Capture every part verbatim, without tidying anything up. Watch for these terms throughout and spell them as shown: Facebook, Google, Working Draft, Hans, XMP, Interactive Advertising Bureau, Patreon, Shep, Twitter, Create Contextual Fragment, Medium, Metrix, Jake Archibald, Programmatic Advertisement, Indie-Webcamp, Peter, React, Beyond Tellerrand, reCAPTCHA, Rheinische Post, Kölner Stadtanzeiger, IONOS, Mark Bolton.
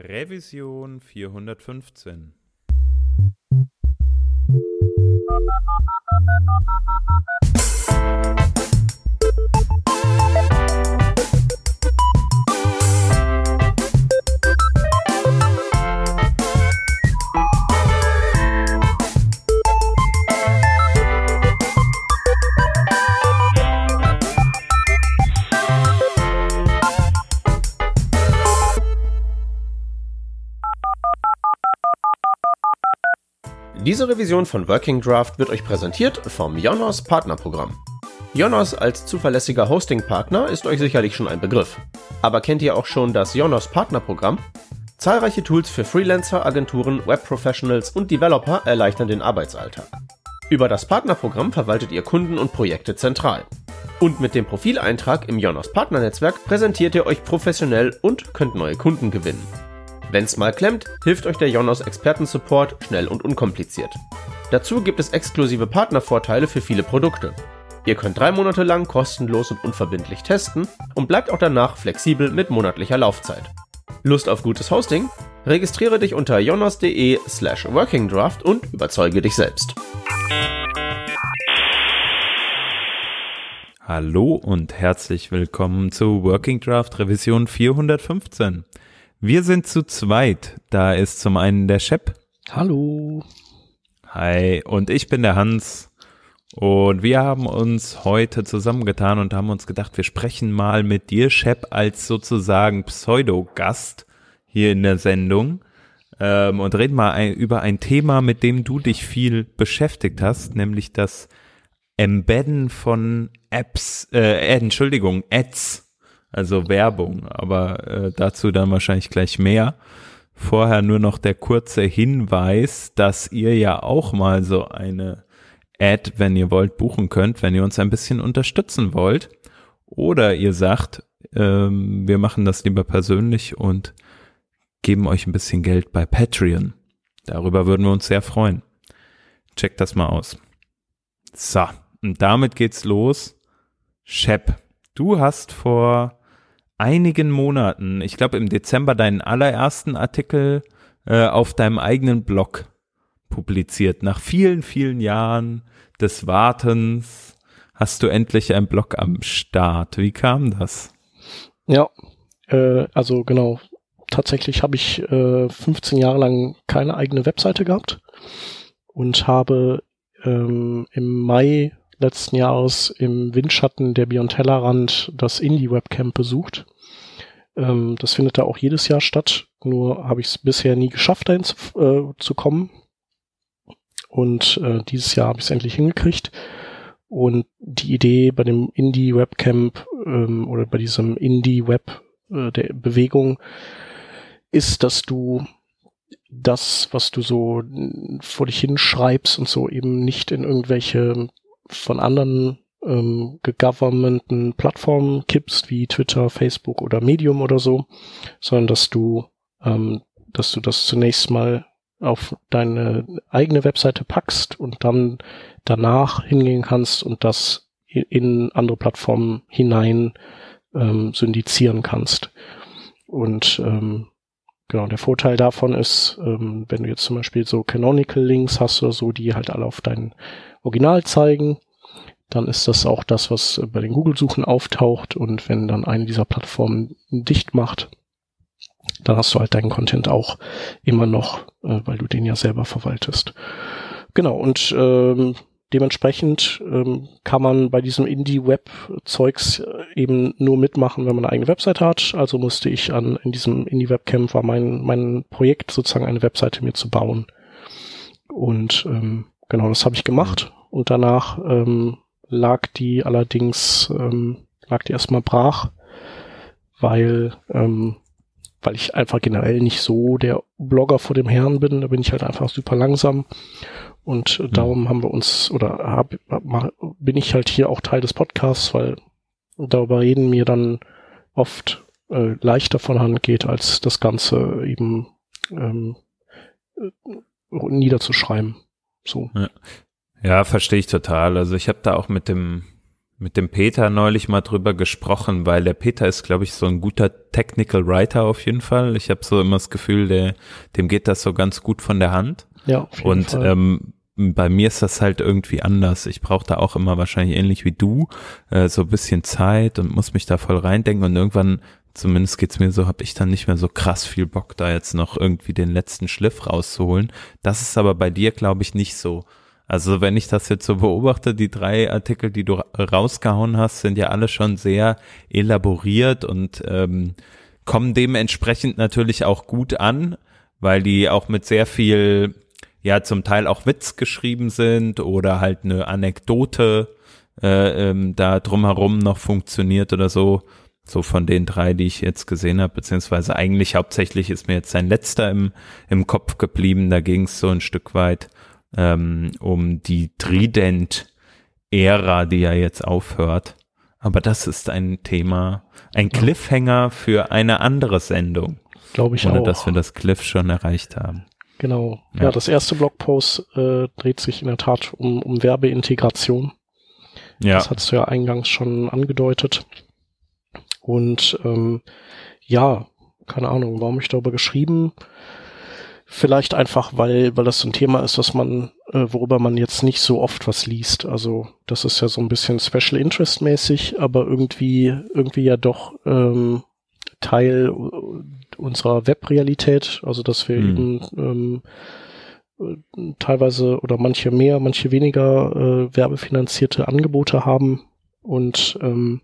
Revision vierhundertfünfzehn. Diese Revision von Working Draft wird euch präsentiert vom IONOS Partnerprogramm. IONOS als zuverlässiger Hosting-Partner ist euch sicherlich schon ein Begriff. Aber kennt ihr auch schon das IONOS Partnerprogramm? Zahlreiche Tools für Freelancer, Agenturen, Web-Professionals und Developer erleichtern den Arbeitsalltag. Über das Partnerprogramm verwaltet ihr Kunden und Projekte zentral. Und mit dem Profileintrag im IONOS Partnernetzwerk präsentiert ihr euch professionell und könnt neue Kunden gewinnen. Wenn's mal klemmt, hilft euch der IONOS Experten-Support schnell und unkompliziert. Dazu gibt es exklusive Partnervorteile für viele Produkte. Ihr könnt drei Monate lang kostenlos und unverbindlich testen und bleibt auch danach flexibel mit monatlicher Laufzeit. Lust auf gutes Hosting? Registriere dich unter ionos.de slash workingdraft und überzeuge dich selbst. Hallo und herzlich willkommen zu Working Draft Revision vierhundertfünfzehn. Wir sind zu zweit. Da ist zum einen der Shep. Hallo. Hi. Und ich bin der Hans. Und wir haben uns heute zusammengetan und haben uns gedacht, wir sprechen mal mit dir, Shep, als sozusagen Pseudogast hier in der Sendung. Ähm, und reden mal ein, über ein Thema, mit dem du dich viel beschäftigt hast, nämlich das Embedden von Apps, äh, Entschuldigung, Ads. Also Werbung, aber äh, dazu dann wahrscheinlich gleich mehr. Vorher nur noch der kurze Hinweis, dass ihr ja auch mal so eine Ad, wenn ihr wollt, buchen könnt, wenn ihr uns ein bisschen unterstützen wollt. Oder ihr sagt, ähm, wir machen das lieber persönlich und geben euch ein bisschen Geld bei Patreon. Darüber würden wir uns sehr freuen. Checkt das mal aus. So, und damit geht's los. Shep, du hast vor einigen Monaten, ich glaube im Dezember, deinen allerersten Artikel äh, auf deinem eigenen Blog publiziert. Nach vielen, vielen Jahren des Wartens hast du endlich einen Blog am Start. Wie kam das? Ja, äh, also genau, tatsächlich habe ich äh, fünfzehn Jahre lang keine eigene Webseite gehabt und habe ähm, im Mai letzten Jahres im Windschatten der Beyond Tellerrand das Indie-Webcamp besucht. Ähm, das findet da auch jedes Jahr statt, nur habe ich es bisher nie geschafft, dahin zu, äh, zu kommen. Und äh, dieses Jahr habe ich es endlich hingekriegt. Und die Idee bei dem Indie-Webcamp ähm, oder bei diesem Indie-Web äh, der Bewegung ist, dass du das, was du so vor dich hinschreibst und so, eben nicht in irgendwelche von anderen ähm, gegovernmenten Plattformen kippst, wie Twitter, Facebook oder Medium oder so, sondern dass du ähm, dass du das zunächst mal auf deine eigene Webseite packst und dann danach hingehen kannst und das in andere Plattformen hinein ähm, syndizieren kannst. Und ähm, genau, der Vorteil davon ist, ähm, wenn du jetzt zum Beispiel so Canonical-Links hast oder so, die halt alle auf dein Original zeigen, dann ist das auch das, was bei den Google-Suchen auftaucht, und wenn dann eine dieser Plattformen dicht macht, dann hast du halt deinen Content auch immer noch, äh, weil du den ja selber verwaltest. Genau, und ähm, dementsprechend ähm, kann man bei diesem Indie-Web-Zeugs eben nur mitmachen, wenn man eine eigene Webseite hat. Also musste ich an in diesem Indie-Webcamp, war mein mein Projekt sozusagen, eine Webseite mir zu bauen. Und ähm, genau, das habe ich gemacht. Und danach ähm, lag die allerdings, ähm, lag die erstmal brach, weil, ähm, weil ich einfach generell nicht so der Blogger vor dem Herrn bin. Da bin ich halt einfach super langsam. Und äh, darum haben wir uns, oder hab, hab, bin ich halt hier auch Teil des Podcasts, weil darüber reden mir dann oft äh, leichter von Hand geht, als das Ganze eben ähm, äh, niederzuschreiben. So. Ja. Ja, verstehe ich total. Also ich habe da auch mit dem mit dem Peter neulich mal drüber gesprochen, weil der Peter ist, glaube ich, so ein guter Technical Writer auf jeden Fall. Ich habe so immer das Gefühl, der, dem geht das so ganz gut von der Hand. Ja, auf jeden Und, Fall. Ähm, bei mir ist das halt irgendwie anders. Ich brauche da auch immer wahrscheinlich ähnlich wie du äh, so ein bisschen Zeit und muss mich da voll reindenken und irgendwann, zumindest geht's mir so, habe ich dann nicht mehr so krass viel Bock, da jetzt noch irgendwie den letzten Schliff rauszuholen. Das ist aber bei dir, glaube ich, nicht so. Also wenn ich das jetzt so beobachte, die drei Artikel, die du rausgehauen hast, sind ja alle schon sehr elaboriert und ähm, kommen dementsprechend natürlich auch gut an, weil die auch mit sehr viel ja zum Teil auch Witz geschrieben sind oder halt eine Anekdote äh, ähm, da drumherum noch funktioniert oder so. So von den drei, die ich jetzt gesehen habe, beziehungsweise eigentlich hauptsächlich ist mir jetzt sein letzter im, im Kopf geblieben. Da ging es so ein Stück weit ähm, um die Trident-Ära, die ja jetzt aufhört. Aber das ist ein Thema, ein Cliffhanger für eine andere Sendung. Glaube ich auch. Ohne dass wir das Cliff schon erreicht haben. Genau, ja. ja, das erste Blogpost äh, dreht sich in der Tat um, um Werbeintegration. Ja. Das hattest du ja eingangs schon angedeutet. Und ähm, ja, keine Ahnung, warum ich darüber geschrieben? Vielleicht einfach, weil weil das so ein Thema ist, was man, äh, worüber man jetzt nicht so oft was liest. Also das ist ja so ein bisschen Special Interest mäßig, aber irgendwie irgendwie ja doch ähm, Teil unserer Webrealität, also dass wir hm. eben ähm, teilweise oder manche mehr, manche weniger äh, werbefinanzierte Angebote haben und ähm,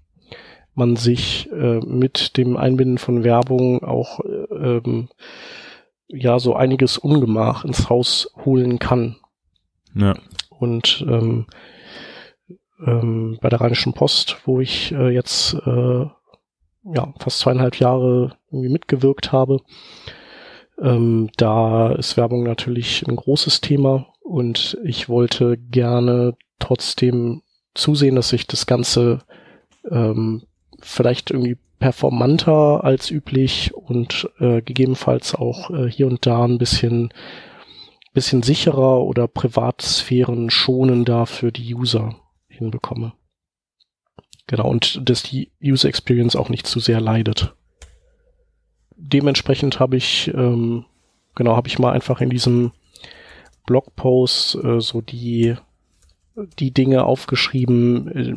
man sich äh, mit dem Einbinden von Werbung auch äh, ähm, ja so einiges Ungemach ins Haus holen kann. Ja. Und ähm, ähm, bei der Rheinischen Post, wo ich äh, jetzt äh, ja, fast zweieinhalb Jahre irgendwie mitgewirkt habe. Ähm, da ist Werbung natürlich ein großes Thema und ich wollte gerne trotzdem zusehen, dass ich das Ganze ähm, vielleicht irgendwie performanter als üblich und äh, gegebenenfalls auch äh, hier und da ein bisschen, bisschen sicherer oder Privatsphären schonender für die User hinbekomme. Genau, und dass die User Experience auch nicht zu sehr leidet. Dementsprechend habe ich, ähm, genau, habe ich mal einfach in diesem Blogpost äh, so die, die Dinge aufgeschrieben, äh,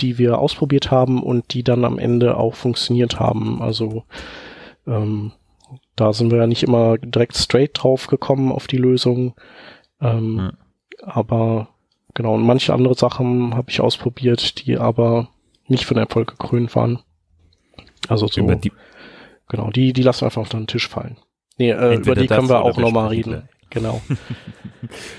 die wir ausprobiert haben und die dann am Ende auch funktioniert haben. Also ähm, da sind wir ja nicht immer direkt straight drauf gekommen auf die Lösung. Ähm, mhm. Aber genau, und manche andere Sachen habe ich ausprobiert, die aber nicht von Erfolg gekrönt waren. Also so, über die, genau, die, die lassen wir einfach auf den Tisch fallen. Nee, äh, über die können wir auch nochmal reden. Genau.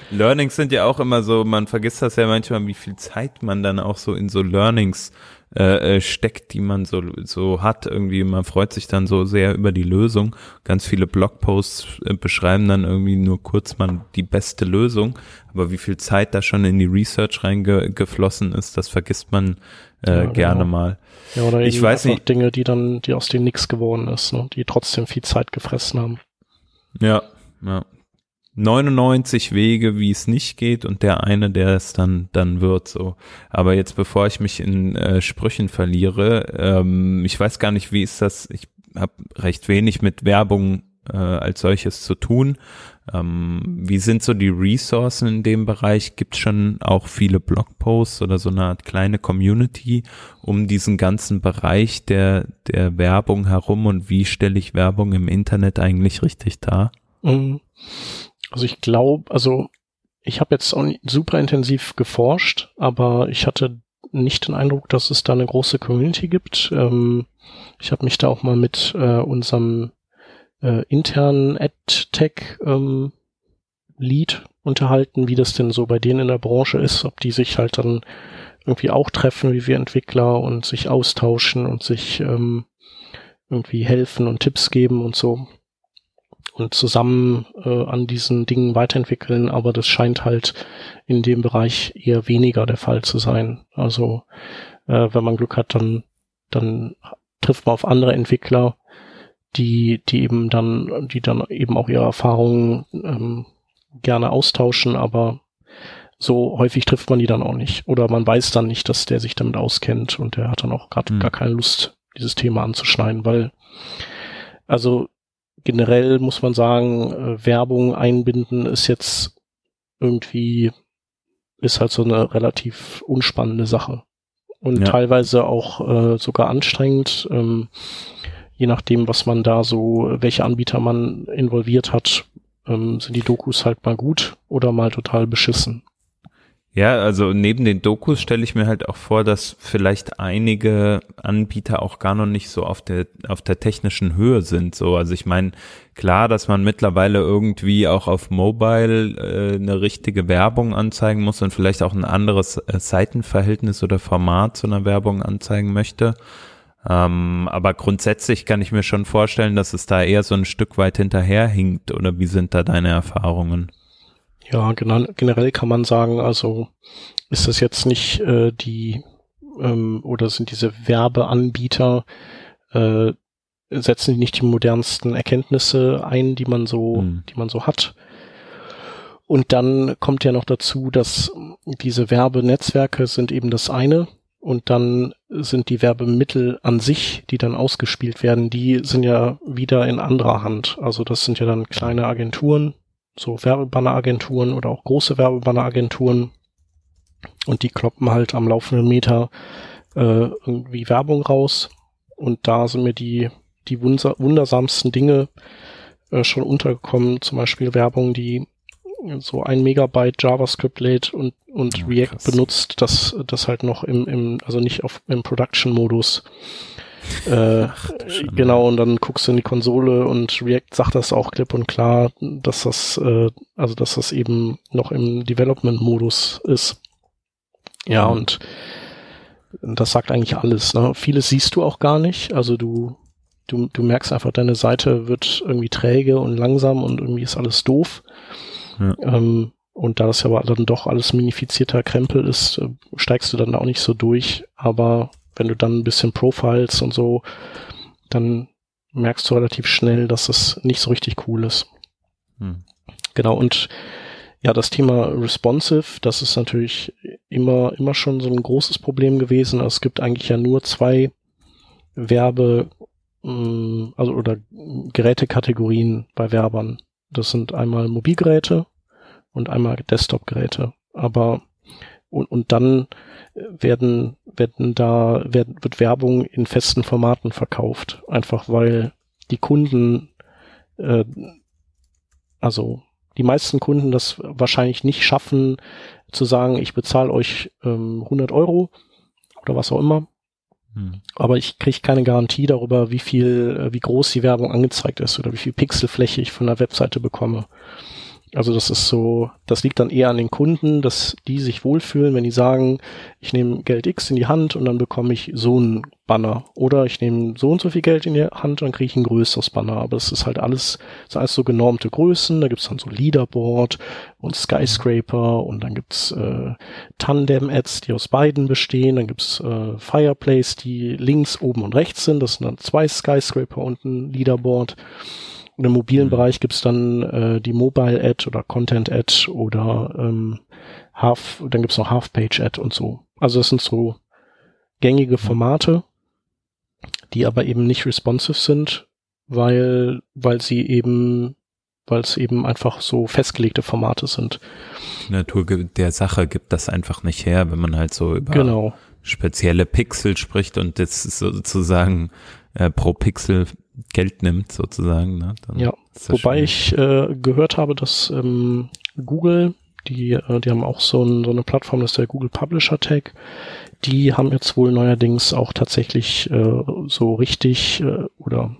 Learnings sind ja auch immer so, man vergisst das ja manchmal, wie viel Zeit man dann auch so in so Learnings äh, steckt, die man so, so hat. Irgendwie, man freut sich dann so sehr über die Lösung. Ganz viele Blogposts äh, beschreiben dann irgendwie nur kurz mal die beste Lösung. Aber wie viel Zeit da schon in die Research reingeflossen ist, das vergisst man äh, ja, genau. gerne mal. Ja, oder ich weiß nicht. Dinge, die dann, die aus denen nichts geworden ist, ne? Die trotzdem viel Zeit gefressen haben. Ja, ja. neunundneunzig Wege, wie es nicht geht und der eine, der es dann dann wird so. Aber jetzt, bevor ich mich in äh, Sprüchen verliere, ähm, ich weiß gar nicht, wie ist das, ich habe recht wenig mit Werbung äh, als solches zu tun. Ähm, wie sind so die Ressourcen in dem Bereich? Gibt es schon auch viele Blogposts oder so eine Art kleine Community um diesen ganzen Bereich der, der Werbung herum und wie stelle ich Werbung im Internet eigentlich richtig dar? Mhm. Also ich glaube, also ich habe jetzt auch super intensiv geforscht, aber ich hatte nicht den Eindruck, dass es da eine große Community gibt. Ähm, ich habe mich da auch mal mit äh, unserem äh, internen AdTech ähm, Lead unterhalten, wie das denn so bei denen in der Branche ist, ob die sich halt dann irgendwie auch treffen, wie wir Entwickler und sich austauschen und sich ähm, irgendwie helfen und Tipps geben und so. Und zusammen äh, an diesen Dingen weiterentwickeln, aber das scheint halt in dem Bereich eher weniger der Fall zu sein. Also äh, wenn man Glück hat, dann dann trifft man auf andere Entwickler, die die eben dann die dann eben auch ihre Erfahrungen ähm, gerne austauschen, aber so häufig trifft man die dann auch nicht. Oder man weiß dann nicht, dass der sich damit auskennt und der hat dann auch gerade mhm. gar keine Lust, dieses Thema anzuschneiden, weil also generell muss man sagen, Werbung einbinden ist jetzt irgendwie, ist halt so eine relativ unspannende Sache. Und ja. teilweise auch äh, sogar anstrengend, ähm, je nachdem, was man da so, welche Anbieter man involviert hat, ähm, sind die Dokus halt mal gut oder mal total beschissen. Ja, also neben den Dokus stelle ich mir halt auch vor, dass vielleicht einige Anbieter auch gar noch nicht so auf der auf der technischen Höhe sind. So, also ich meine, klar, dass man mittlerweile irgendwie auch auf Mobile äh, eine richtige Werbung anzeigen muss und vielleicht auch ein anderes äh, Seitenverhältnis oder Format zu einer Werbung anzeigen möchte. Ähm, aber grundsätzlich kann ich mir schon vorstellen, dass es da eher so ein Stück weit hinterherhinkt. Oder wie sind da deine Erfahrungen? Ja, generell kann man sagen, also ist das jetzt nicht äh, die ähm, oder sind diese Werbeanbieter, äh, setzen die nicht die modernsten Erkenntnisse ein, die man so, mhm. die man so hat. Und dann kommt ja noch dazu, dass diese Werbenetzwerke sind eben das eine und dann sind die Werbemittel an sich, die dann ausgespielt werden, die sind ja wieder in anderer Hand. Also das sind ja dann kleine Agenturen, so Werbebanneragenturen oder auch große Werbebanneragenturen und die kloppen halt am laufenden Meter äh, irgendwie Werbung raus und da sind mir die die wundersamsten Dinge äh, schon untergekommen, zum Beispiel Werbung, die so ein Megabyte JavaScript lädt und und ja, React krass. benutzt, das das halt noch im im also nicht auf im Production-Modus. Äh, Ach, genau, und dann guckst du in die Konsole und React sagt das auch klipp und klar, dass das äh, also dass das eben noch im Development-Modus ist. Ja, und das sagt eigentlich alles, ne? Vieles siehst du auch gar nicht, also du du du merkst einfach, deine Seite wird irgendwie träge und langsam und irgendwie ist alles doof. Ja. Ähm, und da das ja aber dann doch alles minifizierter Krempel ist, steigst du dann auch nicht so durch, aber wenn du dann ein bisschen profilst und so, dann merkst du relativ schnell, dass es nicht so richtig cool ist. Hm. Genau, und ja, das Thema responsive, das ist natürlich immer immer schon so ein großes Problem gewesen. Also es gibt eigentlich ja nur zwei Werbe, also oder Gerätekategorien bei Werbern. Das sind einmal Mobilgeräte und einmal Desktop-Geräte. Aber Und, und dann werden, werden da, werden, wird Werbung in festen Formaten verkauft. Einfach weil die Kunden, äh, also die meisten Kunden das wahrscheinlich nicht schaffen, zu sagen, ich bezahle euch ähm, hundert Euro oder was auch immer. Hm. Aber ich kriege keine Garantie darüber, wie viel, wie groß die Werbung angezeigt ist oder wie viel Pixelfläche ich von der Webseite bekomme. Also das ist so, das liegt dann eher an den Kunden, dass die sich wohlfühlen, wenn die sagen, ich nehme Geld X in die Hand und dann bekomme ich so einen Banner. Oder ich nehme so und so viel Geld in die Hand und dann kriege ich ein größeres Banner. Aber es ist halt alles, das ist alles so genormte Größen. Da gibt's dann so Leaderboard und Skyscraper und dann gibt's äh, Tandem-Ads, die aus beiden bestehen. Dann gibt's äh, Fireplace, die links, oben und rechts sind. Das sind dann zwei Skyscraper und ein Leaderboard. Und im mobilen mhm. Bereich gibt's dann äh, die Mobile-Ad oder Content-Ad oder ähm, Half, dann gibt's noch Half-Page-Ad und so. Also das sind so gängige Formate, die aber eben nicht responsive sind, weil weil sie eben weil es eben einfach so festgelegte Formate sind. Die Natur der Sache gibt das einfach nicht her, wenn man halt so über genau. spezielle Pixel spricht und das sozusagen äh, pro Pixel Geld nimmt sozusagen. Ne? Dann ja, wobei schön. ich äh, gehört habe, dass ähm, Google, die äh, die haben auch so, ein, so eine Plattform, das ist der Google Publisher Tag, die haben jetzt wohl neuerdings auch tatsächlich äh, so richtig äh, oder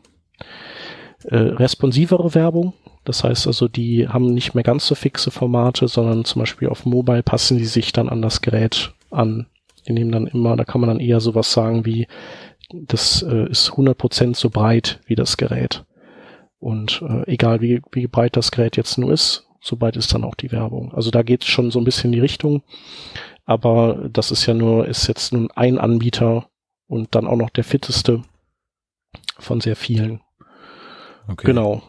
äh, responsivere Werbung. Das heißt also, die haben nicht mehr ganz so fixe Formate, sondern zum Beispiel auf Mobile passen die sich dann an das Gerät an. Die nehmen dann immer, da kann man dann eher sowas sagen wie, das äh, ist hundert Prozent so breit wie das Gerät. Und äh, egal wie, wie breit das Gerät jetzt nur ist, so breit ist dann auch die Werbung. Also da geht es schon so ein bisschen in die Richtung. Aber das ist ja nur, ist jetzt nun ein Anbieter und dann auch noch der fitteste von sehr vielen. Okay. Genau.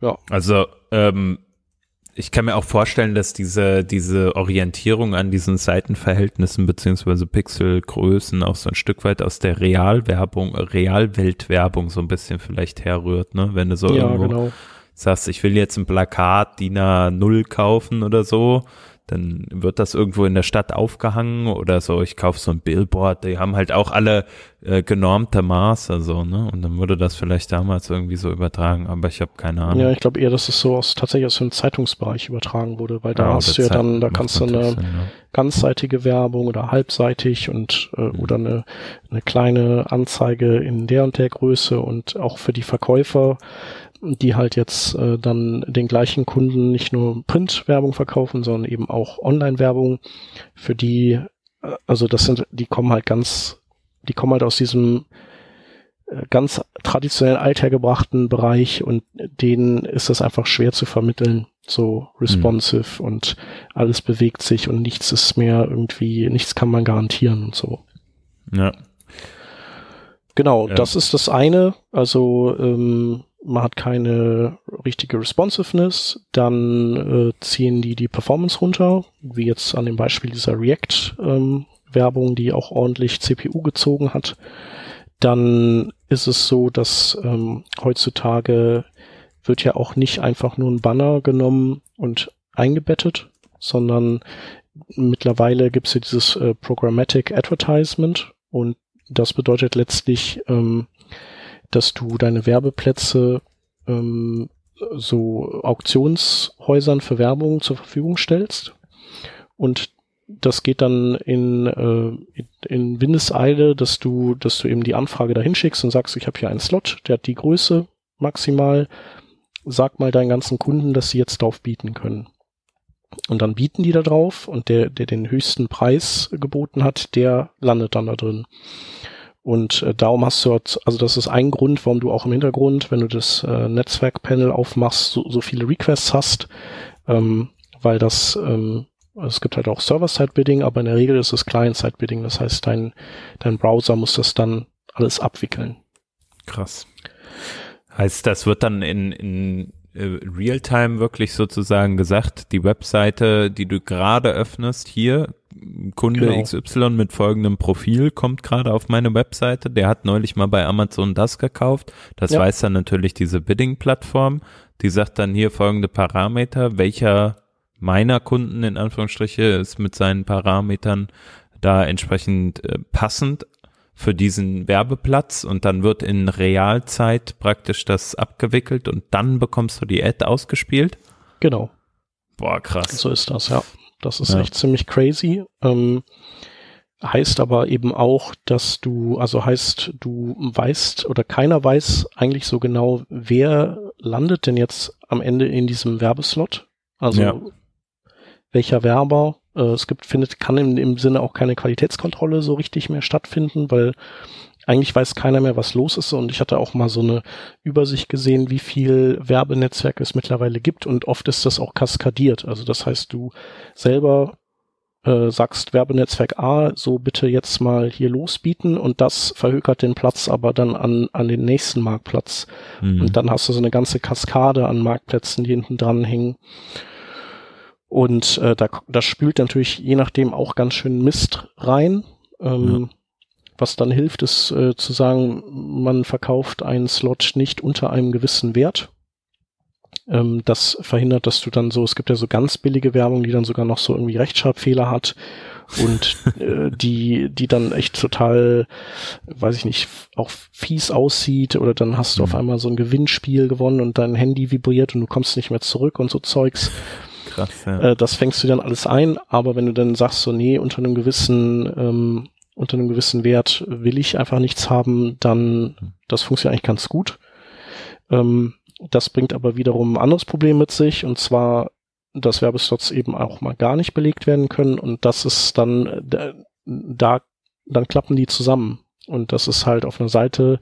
Ja. Also ähm, ich kann mir auch vorstellen, dass diese, diese Orientierung an diesen Seitenverhältnissen beziehungsweise Pixelgrößen auch so ein Stück weit aus der Realwerbung, Realweltwerbung so ein bisschen vielleicht herrührt, ne? Wenn du so ja, irgendwo genau. sagst, ich will jetzt ein Plakat D I N A null kaufen oder so, dann wird das irgendwo in der Stadt aufgehangen oder so, ich kaufe so ein Billboard, die haben halt auch alle äh, genormte Maße so, ne? Und dann wurde das vielleicht damals irgendwie so übertragen, aber ich habe keine Ahnung. Ja, ich glaube eher, dass es so aus tatsächlich aus dem Zeitungsbereich übertragen wurde, weil da ja, hast du ja Zeit, dann, da kannst du eine Sinn, ja. ganzseitige Werbung oder halbseitig und äh, mhm. oder eine, eine kleine Anzeige in der und der Größe und auch für die Verkäufer, die halt jetzt äh, dann den gleichen Kunden nicht nur Print-Werbung verkaufen, sondern eben auch Online-Werbung, für die, äh, also das sind, die kommen halt ganz, die kommen halt aus diesem äh, ganz traditionell althergebrachten Bereich und denen ist das einfach schwer zu vermitteln, so responsive mhm. und alles bewegt sich und nichts ist mehr irgendwie, nichts kann man garantieren und so. Ja. Genau, ja. Das ist das eine, also ähm, man hat keine richtige Responsiveness, dann äh, ziehen die die Performance runter, wie jetzt an dem Beispiel dieser React-Werbung, ähm, die auch ordentlich C P U gezogen hat. Dann ist es so, dass ähm, heutzutage wird ja auch nicht einfach nur ein Banner genommen und eingebettet, sondern mittlerweile gibt es ja dieses äh, Programmatic Advertisement und das bedeutet letztlich, ähm, dass du deine Werbeplätze ähm, so Auktionshäusern für Werbung zur Verfügung stellst. Und das geht dann in, äh, in Windeseile, dass du, dass du eben die Anfrage dahin schickst und sagst, ich habe hier einen Slot, der hat die Größe maximal. Sag mal deinen ganzen Kunden, dass sie jetzt drauf bieten können. Und dann bieten die da drauf und der, der den höchsten Preis geboten hat, der landet dann da drin. Und äh, darum hast du, also das ist ein Grund, warum du auch im Hintergrund, wenn du das äh, Netzwerkpanel aufmachst, so, so viele Requests hast, ähm, weil das, ähm, es gibt halt auch Server-Side-Bidding, aber in der Regel ist es Client-Side-Bidding, das heißt, dein, dein Browser muss das dann alles abwickeln. Krass. Heißt, das wird dann in, in Realtime wirklich sozusagen gesagt, die Webseite, die du gerade öffnest, hier, Kunde genau. X Y mit folgendem Profil kommt gerade auf meine Webseite, der hat neulich mal bei Amazon das gekauft, das ja. weiß dann natürlich diese Bidding-Plattform, die sagt dann hier folgende Parameter, welcher meiner Kunden in Anführungsstriche ist mit seinen Parametern da entsprechend äh, passend für diesen Werbeplatz und dann wird in Realzeit praktisch das abgewickelt und dann bekommst du die Ad ausgespielt. Genau. Boah, krass. So ist das, ja. Das ist ja. echt ziemlich crazy. Ähm, heißt aber eben auch, dass du, also heißt, du weißt oder keiner weiß eigentlich so genau, wer landet denn jetzt am Ende in diesem Werbeslot. Also ja. welcher Werber. Äh, es gibt, findet, kann im, im Sinne auch keine Qualitätskontrolle so richtig mehr stattfinden, weil eigentlich weiß keiner mehr, was los ist. Und ich hatte auch mal so eine Übersicht gesehen, wie viel Werbenetzwerke es mittlerweile gibt. Und oft ist das auch kaskadiert. Also das heißt, du selber äh, sagst Werbenetzwerk A, so bitte jetzt mal hier losbieten. Und das verhökert den Platz aber dann an, an den nächsten Marktplatz. Mhm. Und dann hast du so eine ganze Kaskade an Marktplätzen, die hinten dran hängen. Und äh, da, das spült natürlich je nachdem auch ganz schön Mist rein. Ähm, ja. Was dann hilft, ist äh, zu sagen, man verkauft einen Slot nicht unter einem gewissen Wert. Ähm, das verhindert, dass du dann so, es gibt ja so ganz billige Werbung, die dann sogar noch so irgendwie Rechtschreibfehler hat und äh, die die dann echt total, weiß ich nicht, auch fies aussieht oder dann hast du auf einmal so ein Gewinnspiel gewonnen und dein Handy vibriert und du kommst nicht mehr zurück und so Zeugs. Krass, ja. äh, das fängst du dann alles ein, aber wenn du dann sagst so, nee, unter einem gewissen ähm, unter einem gewissen Wert will ich einfach nichts haben, dann, das funktioniert eigentlich ganz gut. Ähm, das bringt aber wiederum ein anderes Problem mit sich, und zwar, dass Werbeslots eben auch mal gar nicht belegt werden können, und das ist dann, da, dann klappen die zusammen. Und das ist halt auf einer Seite,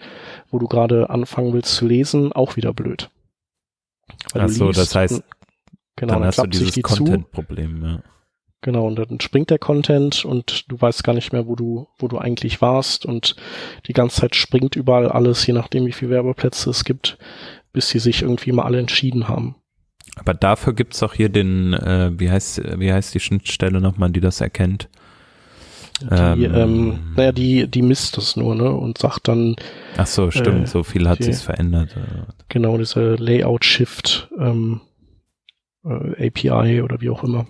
wo du gerade anfangen willst zu lesen, auch wieder blöd. Weil Ach so, du liest, das heißt, genau, dann, dann klappt sich die zu. Dann hast du dieses Content-Problem, ja. Genau, und dann springt der Content und du weißt gar nicht mehr, wo du, wo du eigentlich warst, und die ganze Zeit springt überall alles, je nachdem, wie viele Werbeplätze es gibt, bis sie sich irgendwie mal alle entschieden haben. Aber dafür gibt es auch hier den, äh, wie heißt wie heißt die Schnittstelle nochmal, die das erkennt? Die, ähm, ähm, naja, die, die misst das nur, ne, und sagt dann. Ach so, stimmt, äh, so viel hat sich's verändert. Genau, diese Layout-Shift, ähm, äh, A P I oder wie auch immer.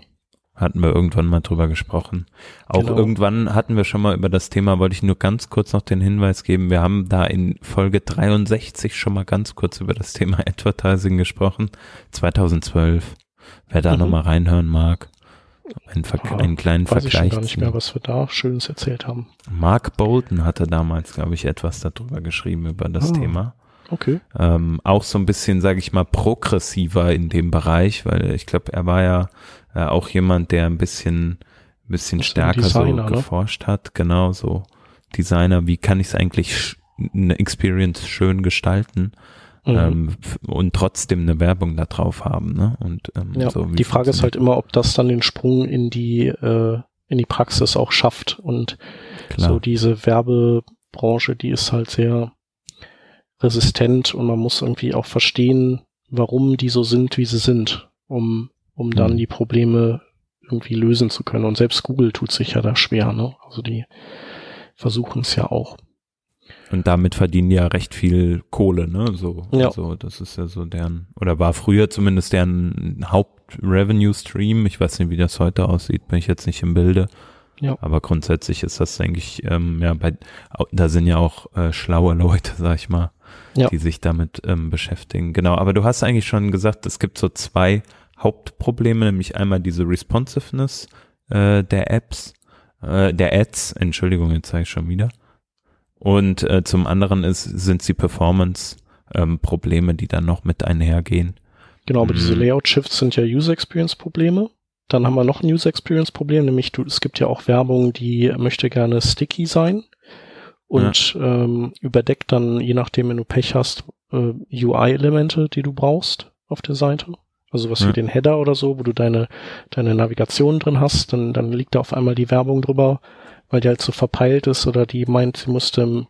Hatten wir irgendwann mal drüber gesprochen. Auch genau. Irgendwann hatten wir schon mal über das Thema, wollte ich nur ganz kurz noch den Hinweis geben, wir haben da in Folge dreiundsechzig schon mal ganz kurz über das Thema Advertising gesprochen, zweitausendzwölf. Wer da mhm. nochmal reinhören mag, einen, Ver- ja, einen kleinen weiß Vergleich. Ich weiß gar nicht mehr, was wir da Schönes erzählt haben. Mark Bolton hatte damals, glaube ich, etwas darüber geschrieben, über das ah. Thema. Okay. Ähm, auch so ein bisschen, sage ich mal, progressiver in dem Bereich, weil ich glaube, er war ja äh, auch jemand, der ein bisschen, ein bisschen stärker Designer, so geforscht ne? hat. Genau, so Designer, wie kann ich es eigentlich sch- eine Experience schön gestalten mhm. ähm, f- und trotzdem eine Werbung da drauf haben. Ne? Und ähm, ja, so, wie die Frage ist halt immer, ob das dann den Sprung in die äh, in die Praxis auch schafft. Und Klar. so diese Werbebranche, die ist halt sehr resistent und man muss irgendwie auch verstehen, warum die so sind, wie sie sind, um um dann die Probleme irgendwie lösen zu können. Und selbst Google tut sich ja da schwer, ne? Also die versuchen es ja auch. Und damit verdienen die ja recht viel Kohle, ne? So, ja. Also das ist ja so deren, oder war früher zumindest deren Haupt-Revenue-Stream. Ich weiß nicht, wie das heute aussieht, bin ich jetzt nicht im Bilde. Ja. Aber grundsätzlich ist das, denke ich, ähm, ja, bei, da sind ja auch äh, schlaue Leute, sag ich mal, ja. die sich damit ähm, beschäftigen. Genau, aber du hast eigentlich schon gesagt, es gibt so zwei Hauptprobleme, nämlich einmal diese Responsiveness äh, der Apps, äh, der Ads, Entschuldigung, jetzt sage ich schon wieder. Und äh, zum anderen ist sind die Performance-Probleme, ähm, die dann noch mit einhergehen. Genau, aber hm. diese Layout-Shifts sind ja User-Experience-Probleme. Dann haben wir noch ein User Experience Problem, nämlich du, es gibt ja auch Werbung, die möchte gerne sticky sein und ja. ähm, überdeckt dann, je nachdem, wenn du Pech hast, äh, U I-Elemente, die du brauchst auf der Seite. Also was ja. wie den Header oder so, wo du deine deine Navigation drin hast, dann dann liegt da auf einmal die Werbung drüber, weil die halt so verpeilt ist oder die meint, sie musste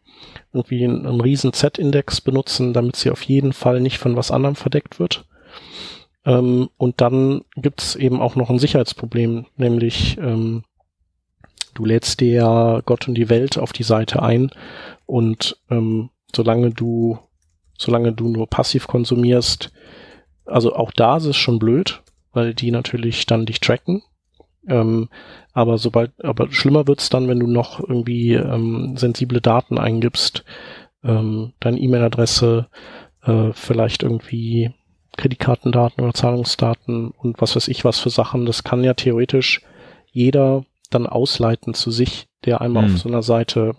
irgendwie einen, einen riesen Z-Index benutzen, damit sie auf jeden Fall nicht von was anderem verdeckt wird. Und dann gibt's eben auch noch ein Sicherheitsproblem, nämlich ähm, du lädst dir ja Gott und die Welt auf die Seite ein und ähm, solange du solange du nur passiv konsumierst, also auch da ist es schon blöd, weil die natürlich dann dich tracken. Ähm, aber sobald, aber schlimmer wird's dann, wenn du noch irgendwie ähm, sensible Daten eingibst, ähm, deine E-Mail-Adresse, äh, vielleicht irgendwie Kreditkartendaten oder Zahlungsdaten und was weiß ich was für Sachen, das kann ja theoretisch jeder dann ausleiten zu sich, der einmal hm. auf so einer Seite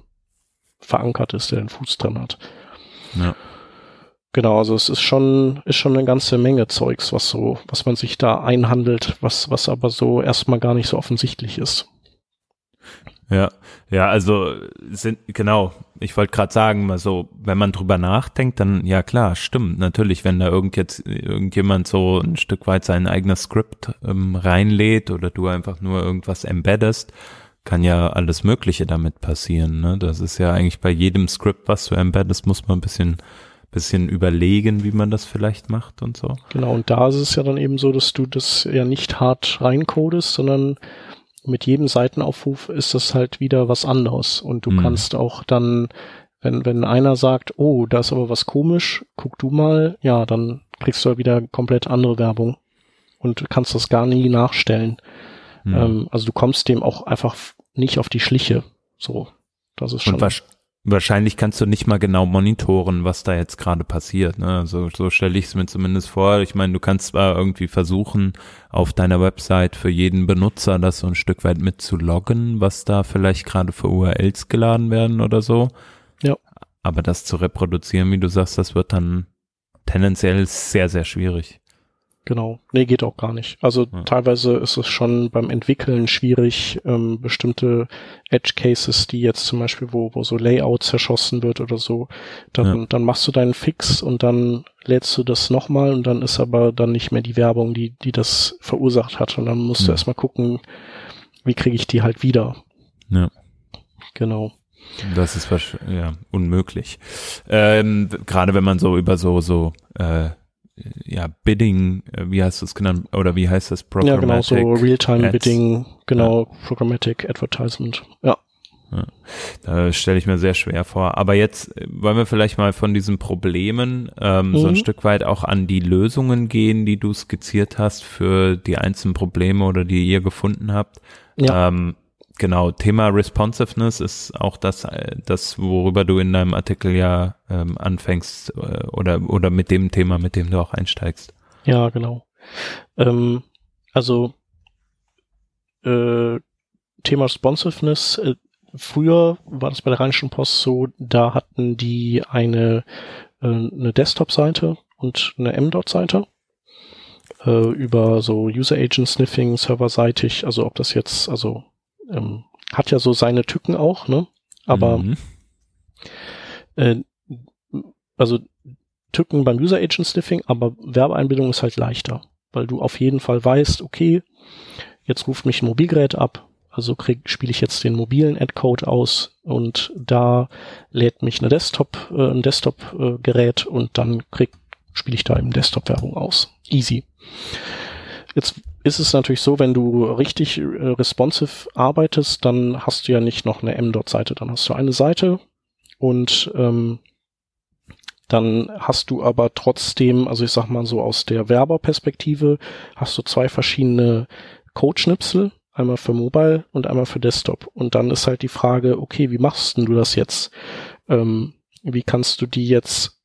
verankert ist, der den Fuß drin hat. Ja. Genau, also es ist schon, ist schon eine ganze Menge Zeugs, was so, was man sich da einhandelt, was, was aber so erstmal gar nicht so offensichtlich ist. Ja, ja, also sind genau, ich wollte gerade sagen, mal so, wenn man drüber nachdenkt, dann ja klar, stimmt, natürlich, wenn da irgend jetzt irgendjemand so ein Stück weit sein eigenes Skript ähm, reinlädt oder du einfach nur irgendwas embeddest, kann ja alles Mögliche damit passieren, ne? Das ist ja eigentlich bei jedem Skript, was du embeddest, muss man ein bisschen bisschen überlegen, wie man das vielleicht macht und so. Genau, und da ist es ja dann eben so, dass du das ja nicht hart reincodest, sondern mit jedem Seitenaufruf ist das halt wieder was anderes und du mhm. kannst auch dann, wenn wenn einer sagt, oh, da ist aber was komisch, guck du mal, ja, dann kriegst du ja wieder komplett andere Werbung und du kannst das gar nie nachstellen. Mhm. Ähm, also du kommst dem auch einfach nicht auf die Schliche. So, das ist schon. Und wasch- wahrscheinlich kannst du nicht mal genau monitoren, was da jetzt gerade passiert. Ne? Also, so stelle ich es mir zumindest vor. Ich meine, du kannst zwar irgendwie versuchen, auf deiner Website für jeden Benutzer das so ein Stück weit mit zu loggen, was da vielleicht gerade für U R Ls geladen werden oder so. Ja. Aber das zu reproduzieren, wie du sagst, das wird dann tendenziell sehr, sehr schwierig. Genau. Nee, geht auch gar nicht. Also ja. teilweise ist es schon beim Entwickeln schwierig, ähm, bestimmte Edge Cases, die jetzt zum Beispiel, wo, wo so Layout zerschossen wird oder so, dann, ja. dann machst du deinen Fix und dann lädst du das nochmal und dann ist aber dann nicht mehr die Werbung, die, die das verursacht hat. Und dann musst ja. du erstmal gucken, wie kriege ich die halt wieder. Ja. Genau. Das ist wahrscheinlich, ja, unmöglich. Ähm, gerade wenn man so über so, so, äh, ja, Bidding, wie heißt das genannt, oder wie heißt das? Programmatic, ja, genau, so Real-Time-Bidding, genau, ja. Programmatic Advertisement, ja. Ja, da stelle ich mir sehr schwer vor. Aber jetzt wollen wir vielleicht mal von diesen Problemen ähm, mhm. so ein Stück weit auch an die Lösungen gehen, die du skizziert hast für die einzelnen Probleme oder die ihr gefunden habt. Ja. Ähm, genau, Thema Responsiveness ist auch das, das worüber du in deinem Artikel ja ähm, anfängst äh, oder, oder mit dem Thema, mit dem du auch einsteigst. Ja, genau. Ähm, also äh, Thema Responsiveness, äh, früher war das bei der Rheinischen Post so, da hatten die eine, äh, eine Desktop-Seite und eine M-Dot-Seite äh, über so User-Agent-Sniffing, serverseitig, also ob das jetzt, also ähm, hat ja so seine Tücken auch, ne? Aber mhm. äh, also Tücken beim User-Agent-Sniffing, aber Werbeeinbindung ist halt leichter, weil du auf jeden Fall weißt, okay, jetzt ruft mich ein Mobilgerät ab, also spiele ich jetzt den mobilen Ad-Code aus und da lädt mich eine Desktop, äh, ein Desktop-Gerät äh, und dann spiele ich da eben Desktop-Werbung aus. Easy. Jetzt ist es natürlich so, wenn du richtig äh, responsive arbeitest, dann hast du ja nicht noch eine M-Dot-Seite, dann hast du eine Seite und ähm, dann hast du aber trotzdem, also ich sag mal so aus der Werberperspektive, hast du zwei verschiedene Codeschnipsel, einmal für Mobile und einmal für Desktop. Und dann ist halt die Frage, okay, wie machst denn du das jetzt? Ähm, wie kannst du die jetzt,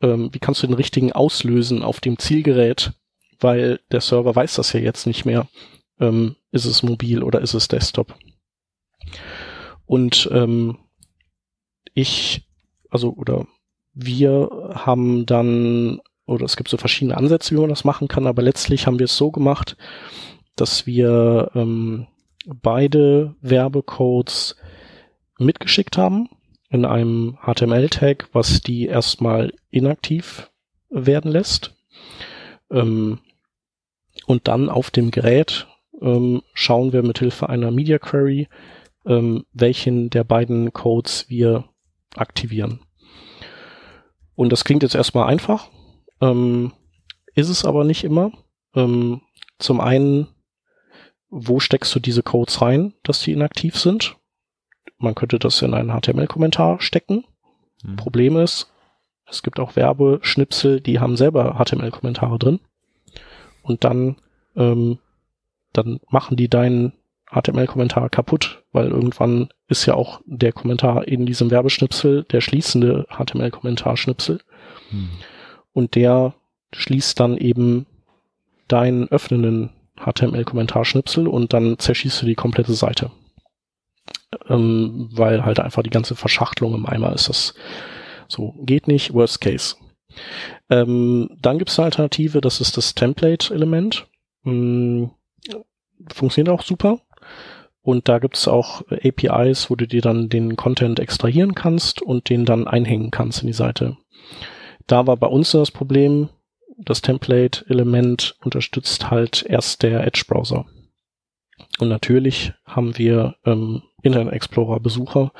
ähm, wie kannst du den richtigen auslösen auf dem Zielgerät? Weil der Server weiß das ja jetzt nicht mehr. Ähm, ist es mobil oder ist es Desktop? Und ähm, ich, also oder wir haben dann, oder es gibt so verschiedene Ansätze, wie man das machen kann, aber letztlich haben wir es so gemacht, dass wir ähm, beide Werbecodes mitgeschickt haben in einem H T M L-Tag, was die erstmal inaktiv werden lässt ähm, und dann auf dem Gerät ähm, schauen wir mithilfe einer Media Query, ähm, welchen der beiden Codes wir aktivieren. Und das klingt jetzt erstmal einfach, ähm, ist es aber nicht immer. Ähm, zum einen, wo steckst du diese Codes rein, dass die inaktiv sind? Man könnte das in einen H T M L-Kommentar stecken. Hm. Problem ist, es gibt auch Werbeschnipsel, die haben selber H T M L-Kommentare drin. Und dann, ähm, dann machen die deinen H T M L-Kommentar kaputt, weil irgendwann ist ja auch der Kommentar in diesem Werbeschnipsel der schließende H T M L-Kommentarschnipsel. Hm. Und der schließt dann eben deinen öffnenden H T M L-Kommentarschnipsel und dann zerschießt du die komplette Seite. Ähm, weil halt einfach die ganze Verschachtelung im Eimer ist. Das so geht nicht, worst case. Ähm, dann gibt es eine Alternative, das ist das Template-Element. Hm, funktioniert auch super. Und da gibt es auch A P Is, wo du dir dann den Content extrahieren kannst und den dann einhängen kannst in die Seite. Da war bei uns das Problem, das Template-Element unterstützt halt erst der Edge-Browser. Und natürlich haben wir ähm, Internet-Explorer-Besucher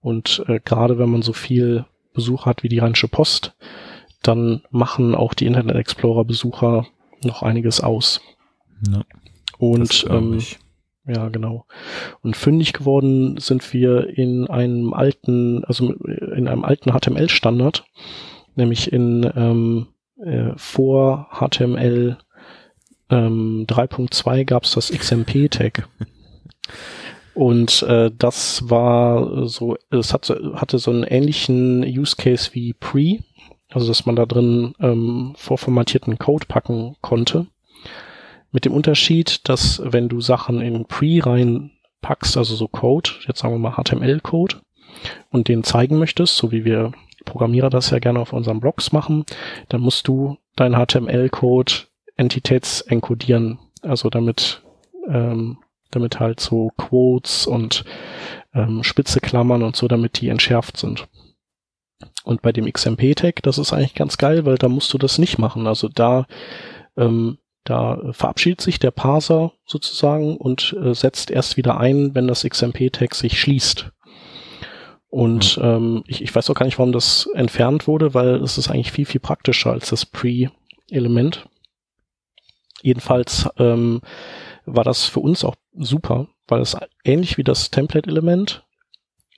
und äh, gerade wenn man so viel Besucher hat wie die Rheinische Post, dann machen auch die Internet-Explorer-Besucher noch einiges aus. Ja, und ähm, ja, genau. Und fündig geworden sind wir in einem alten, also in einem alten H T M L-Standard, nämlich in ähm, Äh, vor H T M L ähm, drei Punkt zwei gab es das X M P-Tag. Und äh, das war so, es hat, hatte so einen ähnlichen Use Case wie Pre, also dass man da drin ähm, vorformatierten Code packen konnte. Mit dem Unterschied, dass wenn du Sachen in Pre reinpackst, also so Code, jetzt sagen wir mal H T M L-Code, und den zeigen möchtest, so wie wir Programmierer das ja gerne auf unseren Blogs machen, dann musst du deinen H T M L-Code entitätsenkodieren, also damit ähm, damit halt so Quotes und ähm, spitze Klammern und so, damit die entschärft sind. Und bei dem X M P-Tag, das ist eigentlich ganz geil, weil da musst du das nicht machen. Also da ähm, da verabschiedet sich der Parser sozusagen und äh, setzt erst wieder ein, wenn das X M P-Tag sich schließt. Und mhm. ähm, ich, ich weiß auch gar nicht, warum das entfernt wurde, weil es ist eigentlich viel, viel praktischer als das Pre-Element. Jedenfalls ähm, war das für uns auch super, weil es ähnlich wie das Template-Element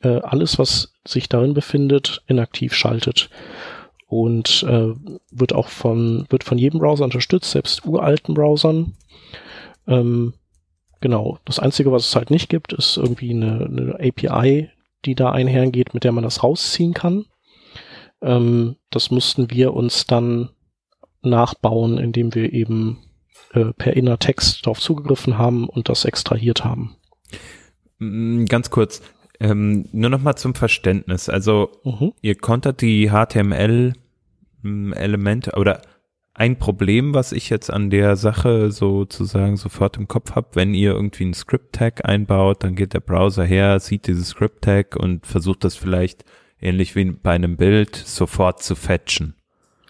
äh, alles, was sich darin befindet, inaktiv schaltet. Und äh, wird auch von wird von jedem Browser unterstützt, selbst uralten Browsern. Ähm, genau, das Einzige, was es halt nicht gibt, ist irgendwie eine, eine A P I, die da einhergeht, mit der man das rausziehen kann. Ähm, das mussten wir uns dann nachbauen, indem wir eben äh, per inner Text darauf zugegriffen haben und das extrahiert haben. Ganz kurz. Ähm, nur nochmal zum Verständnis. Also mhm. ihr kontert die H T M L-Elemente oder ein Problem, was ich jetzt an der Sache sozusagen sofort im Kopf habe, wenn ihr irgendwie einen Script-Tag einbaut, dann geht der Browser her, sieht dieses Script-Tag und versucht das vielleicht ähnlich wie bei einem Bild sofort zu fetchen.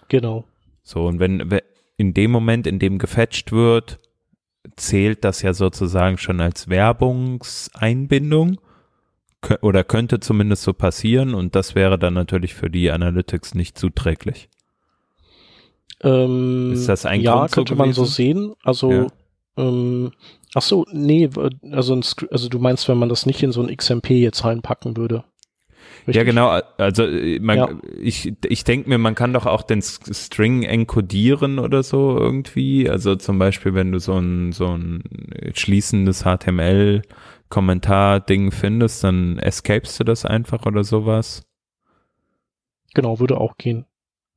Genau. So, und wenn in dem Moment, in dem gefetcht wird, zählt das ja sozusagen schon als Werbungseinbindung. Oder könnte zumindest so passieren, und das wäre dann natürlich für die Analytics nicht zuträglich. Ähm, Ist das ein Ja, könnte so man so sehen. Also, ja. ähm, ach so, nee, also, ein, also du meinst, wenn man das nicht in so ein X M P jetzt reinpacken würde. Richtig? Ja, genau. Also man, ja. ich, ich denke mir, man kann doch auch den String enkodieren oder so irgendwie. Also zum Beispiel, wenn du so ein, so ein schließendes H T M L Kommentar-Ding findest, dann escapest du das einfach oder sowas? Genau, würde auch gehen.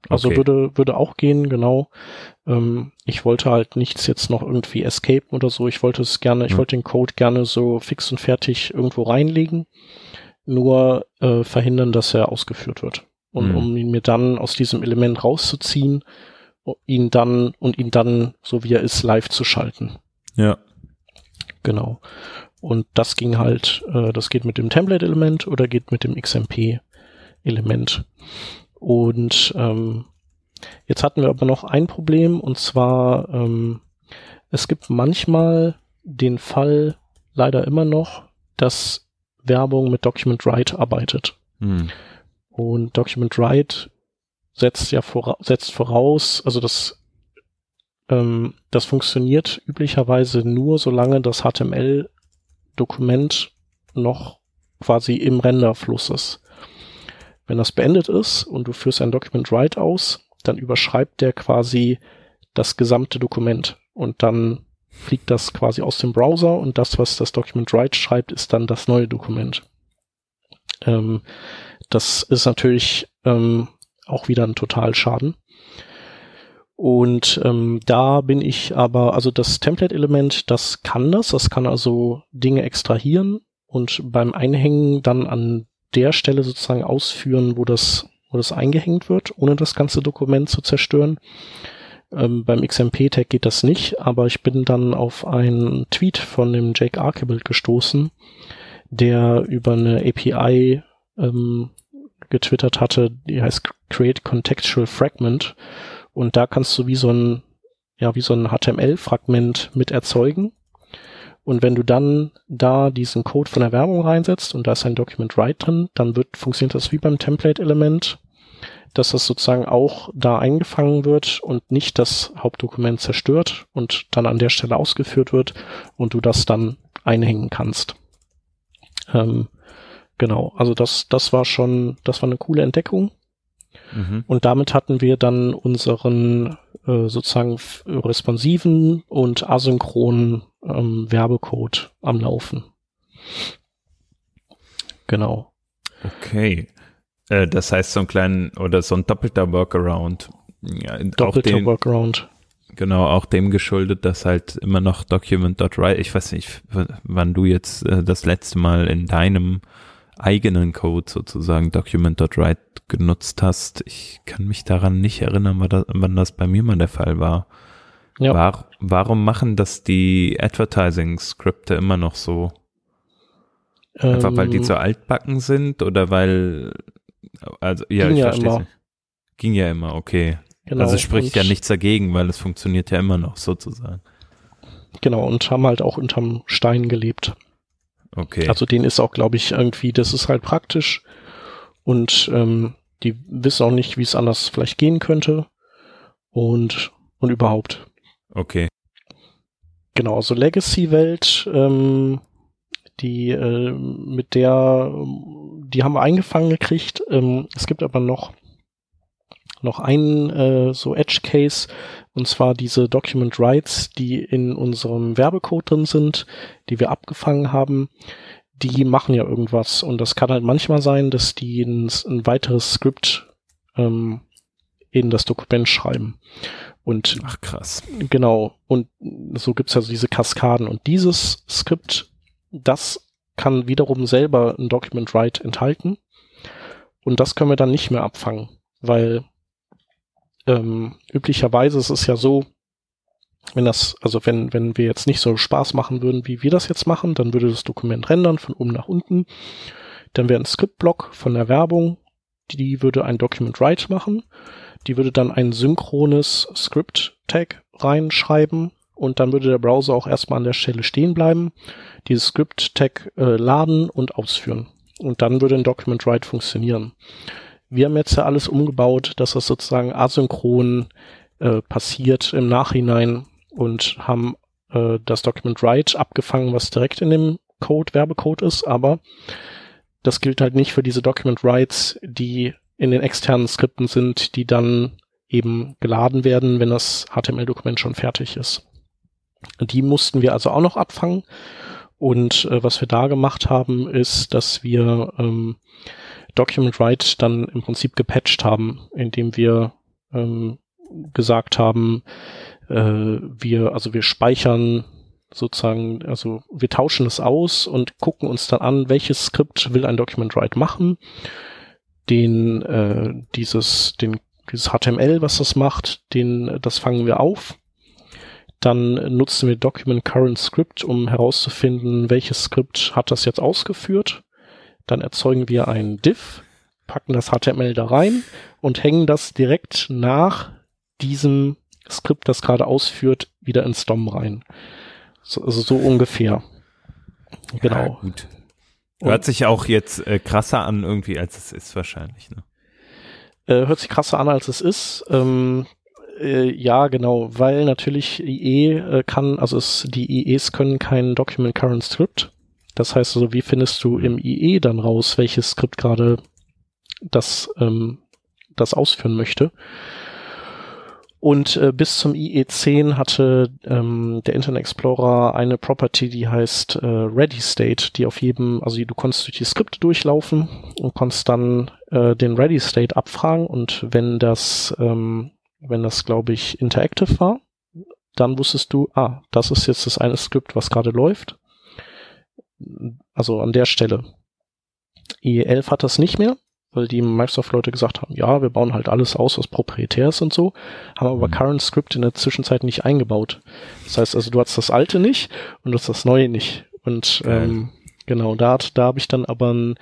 Also okay. würde würde auch gehen, genau. Ähm, ich wollte halt nichts jetzt noch irgendwie escapen oder so. Ich wollte es gerne, hm. ich wollte den Code gerne so fix und fertig irgendwo reinlegen, nur äh, verhindern, dass er ausgeführt wird. Und hm. um ihn mir dann aus diesem Element rauszuziehen, ihn dann und ihn dann, so wie er ist, live zu schalten. Ja. Genau. Und das ging halt, äh, das geht mit dem Template-Element oder geht mit dem X M P-Element. Und ähm, jetzt hatten wir aber noch ein Problem, und zwar ähm, es gibt manchmal den Fall, leider immer noch, dass Werbung mit Document Right arbeitet. Hm. Und Document Right setzt ja vora- setzt voraus, also das ähm, das funktioniert üblicherweise nur, solange das H T M L Dokument noch quasi im Renderfluss ist. Wenn das beendet ist und du führst ein Document Write aus, dann überschreibt der quasi das gesamte Dokument und dann fliegt das quasi aus dem Browser, und das, was das Document Write schreibt, ist dann das neue Dokument. Ähm, das ist natürlich ähm, auch wieder ein Totalschaden. Und ähm, da bin ich aber, also das Template-Element, das kann das, das kann also Dinge extrahieren und beim Einhängen dann an der Stelle sozusagen ausführen, wo das, wo das eingehängt wird, ohne das ganze Dokument zu zerstören. Ähm, beim X M P-Tag geht das nicht, aber ich bin dann auf einen Tweet von dem Jake Archibald gestoßen, der über eine A P I ähm, getwittert hatte, die heißt Create Contextual Fragment. Und da kannst du wie so ein, ja, wie so ein H T M L-Fragment mit erzeugen. Und wenn du dann da diesen Code von der Werbung reinsetzt und da ist ein Document Write drin, dann wird, funktioniert das wie beim Template-Element, dass das sozusagen auch da eingefangen wird und nicht das Hauptdokument zerstört und dann an der Stelle ausgeführt wird und du das dann einhängen kannst. Ähm, genau. Also das, das war schon, das war eine coole Entdeckung. Und damit hatten wir dann unseren äh, sozusagen f- responsiven und asynchronen ähm, Werbecode am Laufen. Genau. Okay. Äh, das heißt so ein kleinen oder so ein doppelter Workaround. Ja, doppelter den, Workaround. Genau, auch dem geschuldet, dass halt immer noch Document.write, ich weiß nicht, w- wann du jetzt äh, das letzte Mal in deinem eigenen Code sozusagen Document.write genutzt hast. Ich kann mich daran nicht erinnern, wann das bei mir mal der Fall war. Ja. war warum machen das die Advertising-Skripte immer noch so? Einfach ähm, weil die zu altbacken sind oder weil also ja, ich ja verstehe es. Ging ja immer, okay. Genau, also spricht ja nichts dagegen, weil es funktioniert ja immer noch sozusagen. Genau, und haben halt auch unterm Stein gelebt. Okay. Also den ist auch, glaube ich, irgendwie, das ist halt praktisch und ähm, die wissen auch nicht, wie es anders vielleicht gehen könnte und und überhaupt. Okay. Genau, also Legacy-Welt, ähm, die äh, mit der, die haben wir eingefangen gekriegt. Ähm, es gibt aber noch noch einen äh, so Edge-Case, und zwar diese Document Rights, die in unserem Werbecode drin sind, die wir abgefangen haben. Die machen ja irgendwas, und das kann halt manchmal sein, dass die ein, ein weiteres Skript ähm, in das Dokument schreiben. Und, ach krass. Genau, und so gibt's also diese Kaskaden, und dieses Skript, das kann wiederum selber ein Document Right enthalten, und das können wir dann nicht mehr abfangen, weil ähm, üblicherweise ist es ja so, wenn das, also wenn, wenn wir jetzt nicht so Spaß machen würden, wie wir das jetzt machen, dann würde das Dokument rendern von oben nach unten, dann wäre ein Script-Block von der Werbung, die, die würde ein Document Write machen, die würde dann ein synchrones Script-Tag reinschreiben, und dann würde der Browser auch erstmal an der Stelle stehen bleiben, dieses Script-Tag äh, laden und ausführen, und dann würde ein Document Write funktionieren. Wir haben jetzt ja alles umgebaut, dass das sozusagen asynchron äh, passiert im Nachhinein, und haben äh, das Document Write abgefangen, was direkt in dem Code, Werbecode ist, aber das gilt halt nicht für diese Document Rights, die in den externen Skripten sind, die dann eben geladen werden, wenn das H T M L-Dokument schon fertig ist. Die mussten wir also auch noch abfangen, und äh, was wir da gemacht haben, ist, dass wir ähm, Document Write dann im Prinzip gepatcht haben, indem wir ähm, gesagt haben, äh, wir, also wir speichern sozusagen, also wir tauschen es aus und gucken uns dann an, welches Skript will ein Document Write machen, den äh, dieses den dieses H T M L, was das macht, den das fangen wir auf, dann nutzen wir Document Current Script, um herauszufinden, welches Skript hat das jetzt ausgeführt, dann erzeugen wir ein Div, packen das H T M L da rein und hängen das direkt nach diesem Skript, das gerade ausführt, wieder ins D O M rein. So, also so ungefähr. Genau. Ja, gut. Hört sich auch jetzt äh, krasser an irgendwie, als es ist wahrscheinlich, ne? Äh, hört sich krasser an, als es ist. Ähm, äh, ja, genau, weil natürlich I E äh, kann, also es, die I Es können kein Document Current Script. Das heißt also, wie findest du im I E dann raus, welches Skript gerade das, ähm, das ausführen möchte? Und äh, bis zum I E zehn hatte ähm, der Internet Explorer eine Property, die heißt äh, Ready State, die auf jedem, also du konntest durch die Skripte durchlaufen und konntest dann äh, den Ready State abfragen, und wenn das, ähm, wenn das glaube ich interactive war, dann wusstest du, ah, das ist jetzt das eine Skript, was gerade läuft. Also an der Stelle. I E elf hat das nicht mehr, weil die Microsoft-Leute gesagt haben, ja, wir bauen halt alles aus, was proprietär ist und so, haben aber Current Script in der Zwischenzeit nicht eingebaut. Das heißt also, du hast das alte nicht und du hast das neue nicht. Und ähm, genau, da, da habe ich dann aber einen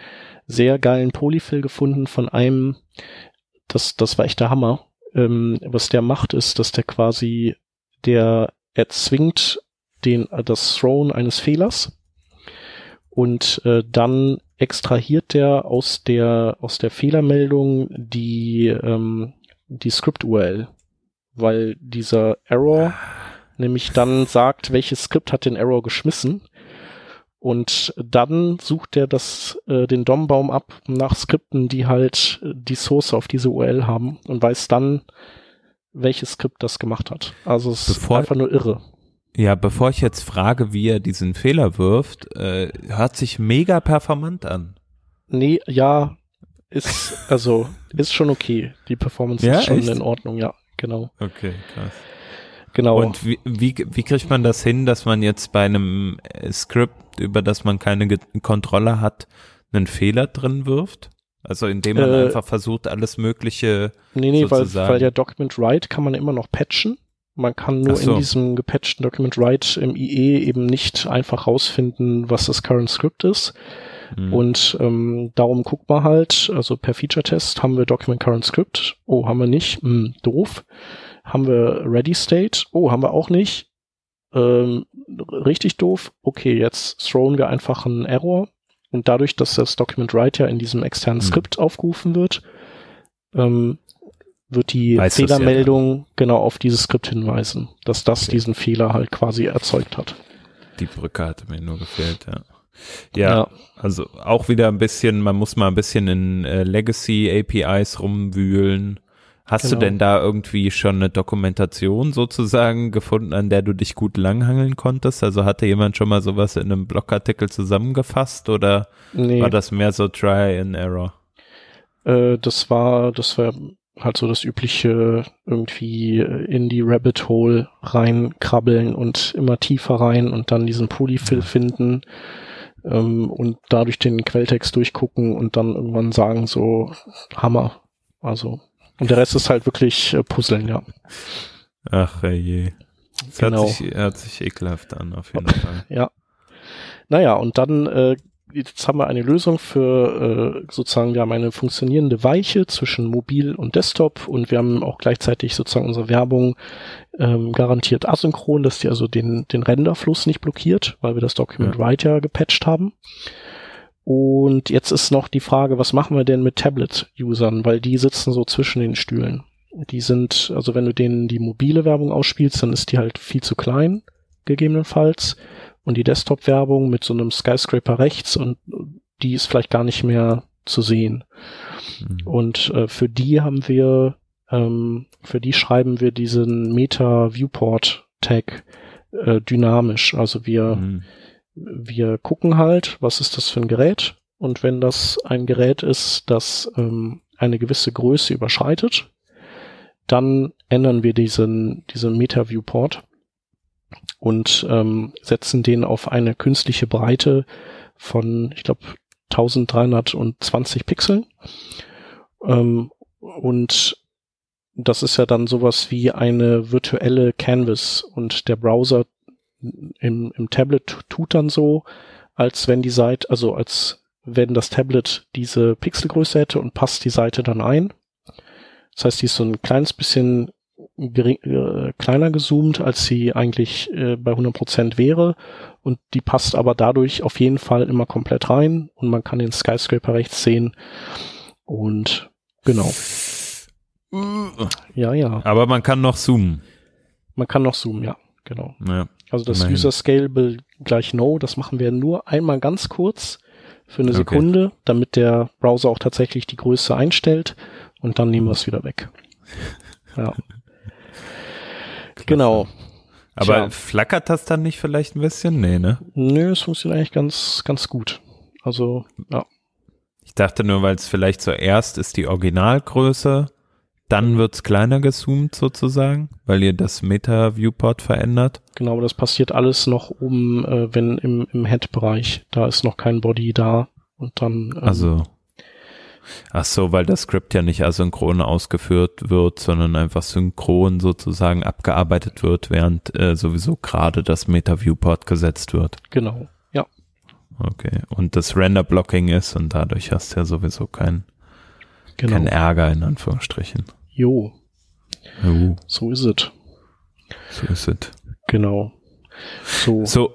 sehr geilen Polyfill gefunden von einem, das, das war echt der Hammer. Ähm, was der macht, ist, dass der quasi, der erzwingt den, das Thrown eines Fehlers, und äh, dann extrahiert der aus der aus der Fehlermeldung die ähm, die Script-U R L, weil dieser Error nämlich dann sagt, welches Skript hat den Error geschmissen, und dann sucht er das äh, den D O M-Baum ab nach Skripten, die halt die Source auf diese U R L haben, und weiß dann, welches Skript das gemacht hat. Also es ist einfach nur irre. Ja, bevor ich jetzt frage, wie er diesen Fehler wirft, äh, hört sich mega performant an. Nee, ja, ist, also, ist schon okay. Die Performance ja, ist schon echt? In Ordnung, ja, genau. Okay, krass. Genau. Und wie, wie, wie kriegt man das hin, dass man jetzt bei einem Skript, über das man keine Ge- Kontrolle hat, einen Fehler drin wirft? Also indem man äh, einfach versucht, alles Mögliche nee, nee, sozusagen. Weil, weil der Document Write kann man immer noch patchen. Man kann nur so in diesem gepatchten Document Write im I E eben nicht einfach rausfinden, was das Current Script ist. Mhm. Und ähm, darum guckt man halt, also per Feature-Test, haben wir Document Current Script? Oh, haben wir nicht. Hm, doof. Haben wir Ready State? Oh, haben wir auch nicht. Ähm, richtig doof. Okay, jetzt throwen wir einfach einen Error Und dadurch, dass das Document Writer in diesem externen Skript mhm. aufgerufen wird, ähm, wird die weiß Fehlermeldung ja genau auf dieses Skript hinweisen, dass das okay. diesen Fehler halt quasi erzeugt hat. Die Brücke hatte mir nur gefehlt, ja. Ja, ja, also auch wieder ein bisschen, man muss mal ein bisschen in äh, Legacy-A P Is rumwühlen. Hast genau. du denn da irgendwie schon eine Dokumentation sozusagen gefunden, an der du dich gut langhangeln konntest? Also hatte jemand schon mal sowas in einem Blogartikel zusammengefasst oder nee. war das mehr so Try and Error? Äh, das war, das war halt so das übliche irgendwie in die Rabbit Hole reinkrabbeln und immer tiefer rein und dann diesen Polyfill finden ähm, und dadurch den Quelltext durchgucken und dann irgendwann sagen so Hammer. Also und der Rest ist halt wirklich äh, Puzzeln, ja. Ach je. Das genau. hört sich, hört sich ekelhaft an, auf jeden Fall. Ja. Naja, und dann äh, jetzt haben wir eine Lösung für äh, sozusagen, wir haben eine funktionierende Weiche zwischen Mobil und Desktop und wir haben auch gleichzeitig sozusagen unsere Werbung ähm, garantiert asynchron, dass die also den, den Renderfluss nicht blockiert, weil wir das Document Writer ja gepatcht haben. Und jetzt ist noch die Frage, was machen wir denn mit Tablet-Usern, weil die sitzen so zwischen den Stühlen. Die sind, also wenn du denen die mobile Werbung ausspielst, dann ist die halt viel zu klein, gegebenenfalls. Und die Desktop-Werbung mit so einem Skyscraper rechts und die ist vielleicht gar nicht mehr zu sehen. Mhm. Und äh, für die haben wir, ähm, für die schreiben wir diesen Meta-Viewport-Tag äh, dynamisch. Also wir, mhm. wir gucken halt, was ist das für ein Gerät? Und wenn das ein Gerät ist, das ähm, eine gewisse Größe überschreitet, dann ändern wir diesen, diesen Meta-Viewport und ähm, setzen den auf eine künstliche Breite von, ich glaube, eintausenddreihundertzwanzig Pixeln. Ähm, und das ist ja dann sowas wie eine virtuelle Canvas. Und der Browser im, im Tablet tut dann so, als wenn die Seite, also als wenn das Tablet diese Pixelgröße hätte und passt die Seite dann ein. Das heißt, die ist so ein kleines bisschen Gering, äh, kleiner gezoomt, als sie eigentlich äh, bei hundert Prozent wäre und die passt aber dadurch auf jeden Fall immer komplett rein und man kann den Skyscraper rechts sehen und genau. Ja, ja. Aber man kann noch zoomen. Man kann noch zoomen, ja, genau. Ja, also das immerhin. User Scalable gleich No, das machen wir nur einmal ganz kurz für eine Sekunde, okay, damit der Browser auch tatsächlich die Größe einstellt und dann nehmen wir es wieder weg. Ja. Genau. Aber Tja. flackert das dann nicht vielleicht ein bisschen? Nee, ne? Nö, es funktioniert eigentlich ganz, ganz gut. Also, ja. Ich dachte nur, weil es vielleicht zuerst ist die Originalgröße, dann wird es kleiner gezoomt sozusagen, weil ihr das Meta-Viewport verändert. Genau, aber das passiert alles noch oben, äh, wenn im, im Head-Bereich, da ist noch kein Body da und dann... Ähm, also. Ach so, weil das Skript ja nicht asynchron ausgeführt wird, sondern einfach synchron sozusagen abgearbeitet wird, während äh, sowieso gerade das Meta-Viewport gesetzt wird. Genau, ja. Okay, und das Render-Blocking ist und dadurch hast du ja sowieso keinen genau. kein Ärger in Anführungsstrichen. Jo, jo. so ist es. So ist es. Genau. So. so.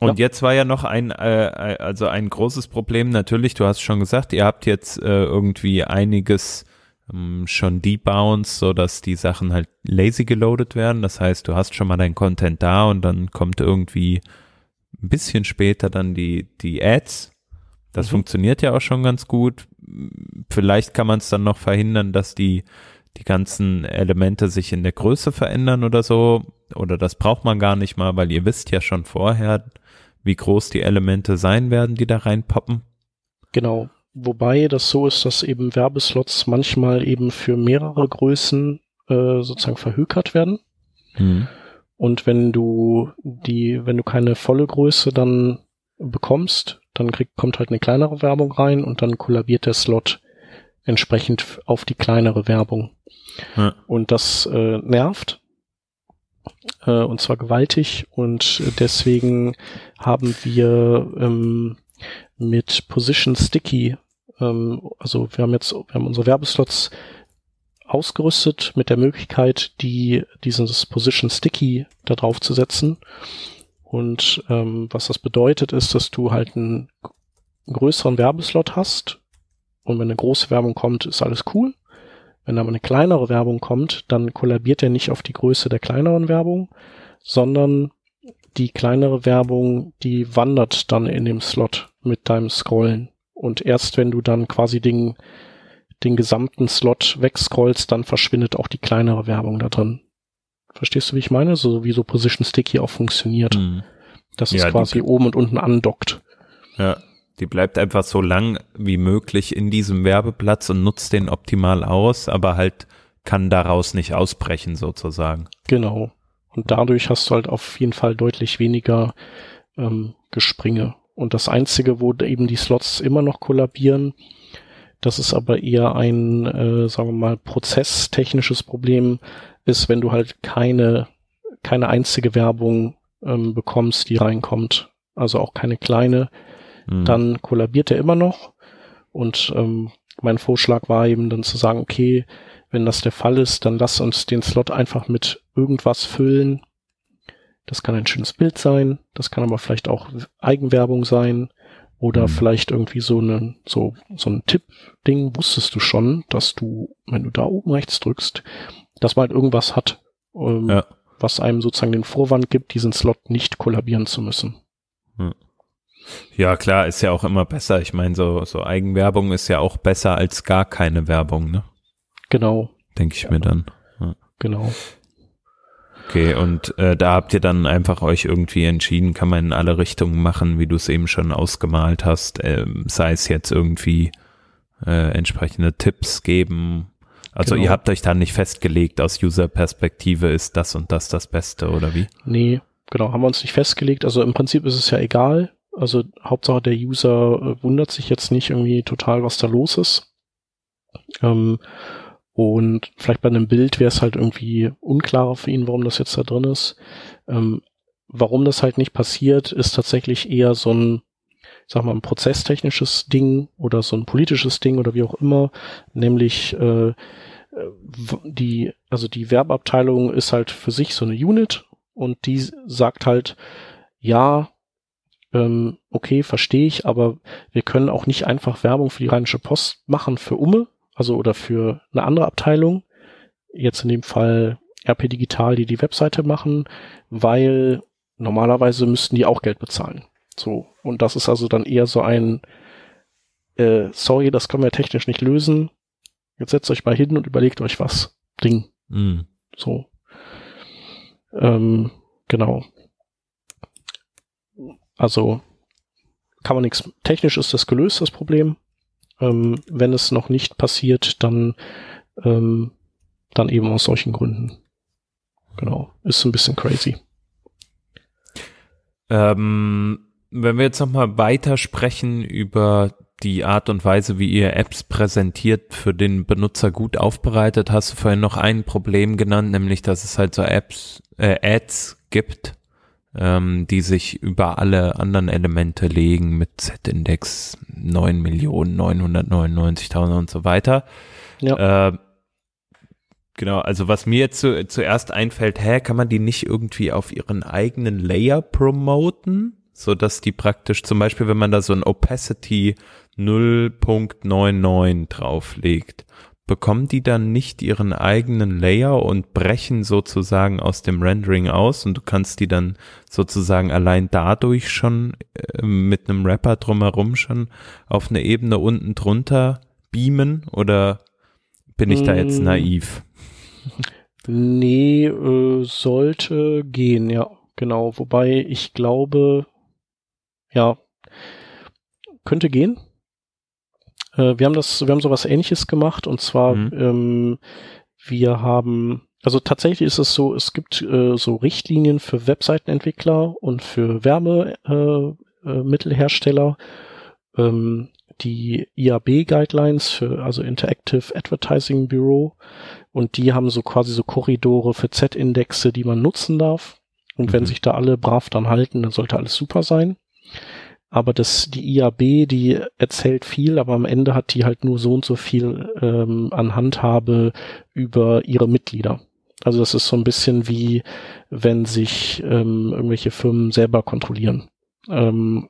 Und ja. jetzt war ja noch ein, äh, also ein großes Problem, natürlich, du hast schon gesagt, ihr habt jetzt äh, irgendwie einiges ähm, schon debounced, sodass die Sachen halt lazy geloadet werden, das heißt, du hast schon mal deinen Content da und dann kommt irgendwie ein bisschen später dann die, die Ads, das mhm. funktioniert ja auch schon ganz gut, vielleicht kann man es dann noch verhindern, dass die, die ganzen Elemente sich in der Größe verändern oder so, oder das braucht man gar nicht mal, weil ihr wisst ja schon vorher, wie groß die Elemente sein werden, die da reinpoppen. Genau, wobei das so ist, dass eben Werbeslots manchmal eben für mehrere Größen äh, sozusagen verhökert werden. Mhm. Und wenn du die, wenn du keine volle Größe dann bekommst, dann krieg, kommt halt eine kleinere Werbung rein und dann kollabiert der Slot entsprechend auf die kleinere Werbung. Ja. Und das äh, nervt. Und zwar gewaltig und deswegen haben wir ähm, mit Position Sticky, ähm, also wir haben jetzt wir haben unsere Werbeslots ausgerüstet mit der Möglichkeit, die dieses Position Sticky da drauf zu setzen. Und ähm, was das bedeutet, ist, dass du halt ein einen größeren Werbeslot hast und wenn eine große Werbung kommt, ist alles cool. Wenn aber eine kleinere Werbung kommt, dann kollabiert er nicht auf die Größe der kleineren Werbung, sondern die kleinere Werbung, die wandert dann in dem Slot mit deinem Scrollen. Und erst wenn du dann quasi den, den gesamten Slot wegscrollst, dann verschwindet auch die kleinere Werbung da drin. Verstehst du, wie ich meine? So wie so Position Stick hier auch funktioniert. Mhm. Dass ja, es quasi die, oben und unten andockt. Ja, die bleibt einfach so lang wie möglich in diesem Werbeplatz und nutzt den optimal aus, aber halt kann daraus nicht ausbrechen sozusagen. Genau. Und dadurch hast du halt auf jeden Fall deutlich weniger ähm, Gespringe. Und das Einzige, wo eben die Slots immer noch kollabieren, das ist aber eher ein, äh, sagen wir mal, prozesstechnisches Problem, ist, wenn du halt keine, keine einzige Werbung ähm, bekommst, die reinkommt, also auch keine kleine, mhm. dann kollabiert er immer noch. Und ähm, mein Vorschlag war eben dann zu sagen, okay, wenn das der Fall ist, dann lass uns den Slot einfach mit irgendwas füllen. Das kann ein schönes Bild sein, das kann aber vielleicht auch Eigenwerbung sein oder mhm. vielleicht irgendwie so, eine, so, so ein Tipp-Ding. Wusstest du schon, dass du, wenn du da oben rechts drückst, dass man halt irgendwas hat, ähm, ja. was einem sozusagen den Vorwand gibt, diesen Slot nicht kollabieren zu müssen. Mhm. Ja, klar, ist ja auch immer besser. Ich meine, so, so Eigenwerbung ist ja auch besser als gar keine Werbung, ne? Genau. Denke ich ja. mir dann. Ja. Genau. Okay, und äh, da habt ihr dann einfach euch irgendwie entschieden, kann man in alle Richtungen machen, wie du es eben schon ausgemalt hast, ähm, sei es jetzt irgendwie äh, entsprechende Tipps geben. Also genau. Ihr habt euch dann nicht festgelegt, aus User-Perspektive ist das und das das Beste, oder wie? Nee, genau, haben wir uns nicht festgelegt. Also im Prinzip ist es ja egal. Also Hauptsache der User äh, wundert sich jetzt nicht irgendwie total, was da los ist. Ähm, Und vielleicht bei einem Bild wäre es halt irgendwie unklarer für ihn, warum das jetzt da drin ist. Ähm, warum das halt nicht passiert, ist tatsächlich eher so ein, sag mal, ein prozesstechnisches Ding oder so ein politisches Ding oder wie auch immer. Nämlich äh, die, also die Werbeabteilung ist halt für sich so eine Unit und die sagt halt, ja, ähm, okay, verstehe ich, aber wir können auch nicht einfach Werbung für die Rheinische Post machen für Umme. Also oder für eine andere Abteilung, jetzt in dem Fall R P Digital, die die Webseite machen, weil normalerweise müssten die auch Geld bezahlen. So, und das ist also dann eher so ein, äh, sorry, das können wir technisch nicht lösen, jetzt setzt euch mal hin und überlegt euch was, Ding. Mhm. So, ähm, genau. Also kann man nichts, technisch ist das gelöst, das Problem. Ähm, wenn es noch nicht passiert, dann, ähm, dann eben aus solchen Gründen. Genau. Ist ein bisschen crazy. Ähm, wenn wir jetzt nochmal weiter sprechen über die Art und Weise, wie ihr Apps präsentiert, für den Benutzer gut aufbereitet, hast du vorhin noch ein Problem genannt, nämlich, dass es halt so Apps, äh, Ads gibt, die sich über alle anderen Elemente legen mit Z-Index neun Millionen neunhundertneunundneunzigtausend und so weiter. Ja. Äh, genau, also was mir jetzt zu, zuerst einfällt, hä, kann man die nicht irgendwie auf ihren eigenen Layer promoten, sodass die praktisch zum Beispiel, wenn man da so ein Opacity null Komma neunundneunzig drauflegt, bekommen die dann nicht ihren eigenen Layer und brechen sozusagen aus dem Rendering aus und du kannst die dann sozusagen allein dadurch schon äh, mit einem Wrapper drumherum schon auf eine Ebene unten drunter beamen oder bin ich da jetzt naiv? Nee, äh, sollte gehen, ja, genau. Wobei ich glaube, ja, könnte gehen. Wir haben das, wir haben sowas Ähnliches gemacht und zwar, mhm. ähm, wir haben, also tatsächlich ist es so, es gibt äh, so Richtlinien für Webseitenentwickler und für Werbemittelhersteller, äh, äh, ähm, die I A B-Guidelines für, also Interactive Advertising Bureau, und die haben so quasi so Korridore für Z-Indexe, die man nutzen darf, und mhm. wenn sich da alle brav dran halten, dann sollte alles super sein. Aber das, die I A B, die erzählt viel, aber am Ende hat die halt nur so und so viel ähm, an Handhabe über ihre Mitglieder. Also das ist so ein bisschen wie, wenn sich ähm, irgendwelche Firmen selber kontrollieren. ähm,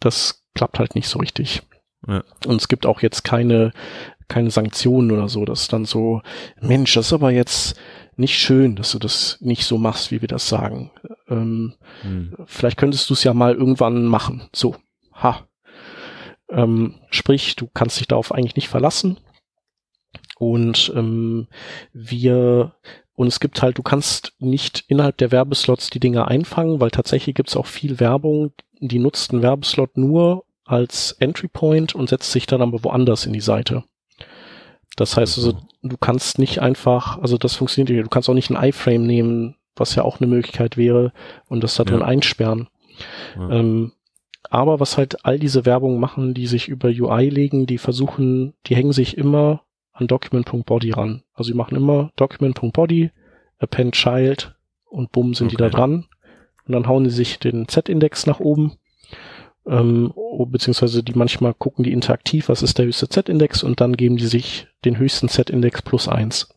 das klappt halt nicht so richtig. Ja. Und es gibt auch jetzt keine, keine Sanktionen oder so, dass dann so, Mensch, das ist aber jetzt nicht schön, dass du das nicht so machst, wie wir das sagen. Ähm, hm. Vielleicht könntest du es ja mal irgendwann machen. So, ha. Ähm, sprich, du kannst dich darauf eigentlich nicht verlassen. Und ähm, wir, und es gibt halt, du kannst nicht innerhalb der Werbeslots die Dinge einfangen, weil tatsächlich gibt es auch viel Werbung, die nutzt einen Werbeslot nur als Entry Point und setzt sich dann aber woanders in die Seite. Das heißt also, du kannst nicht einfach, also das funktioniert nicht, du kannst auch nicht ein iFrame nehmen, was ja auch eine Möglichkeit wäre, und das da drin ja. einsperren. Ja. Ähm, aber was halt all diese Werbung machen, die sich über U I legen, die versuchen, die hängen sich immer an Document.body ran. Also die machen immer Document.body, append child und bumm sind okay. die da dran. Und dann hauen die sich den Z-Index nach oben. Ähm, beziehungsweise die manchmal gucken die interaktiv, was ist der höchste Z-Index, und dann geben die sich den höchsten Z-Index plus eins.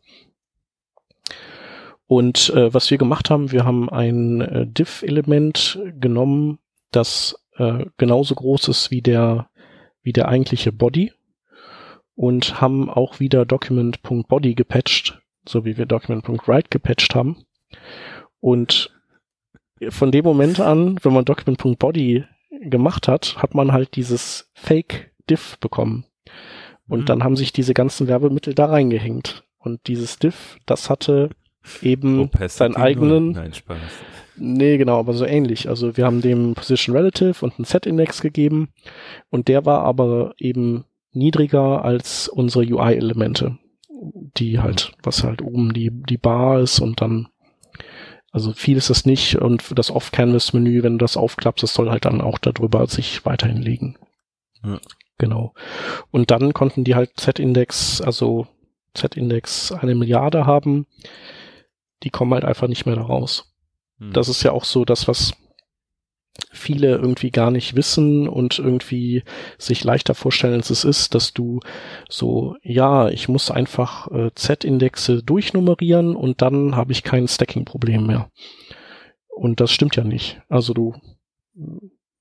Und äh, was wir gemacht haben, wir haben ein äh, Div-Element genommen, das äh, genauso groß ist wie der, wie der eigentliche Body, und haben auch wieder Document.body gepatcht, so wie wir Document.write gepatcht haben. Und von dem Moment an, wenn man Document.body gemacht hat, hat man halt dieses Fake-Div bekommen. Und mhm. dann haben sich diese ganzen Werbemittel da reingehängt. Und dieses Div, das hatte eben oh, seinen eigenen... Nein, Spaß. Nee, genau, aber so ähnlich. Also wir haben dem Position Relative und einen Z-Index gegeben, und der war aber eben niedriger als unsere U I-Elemente, die halt, was halt oben die, die Bar ist, und dann, also viel ist das nicht, und das Off-Canvas-Menü, wenn du das aufklappst, das soll halt dann auch darüber sich weiterhin liegen. Ja. Genau. Und dann konnten die halt Z-Index, also Z-Index eine Milliarde haben, die kommen halt einfach nicht mehr da raus. Hm. Das ist ja auch so das, was viele irgendwie gar nicht wissen und irgendwie sich leichter vorstellen, als es ist, dass du so, ja, ich muss einfach äh, Z-Indexe durchnummerieren und dann habe ich kein Stacking-Problem mehr. Und das stimmt ja nicht. Also du,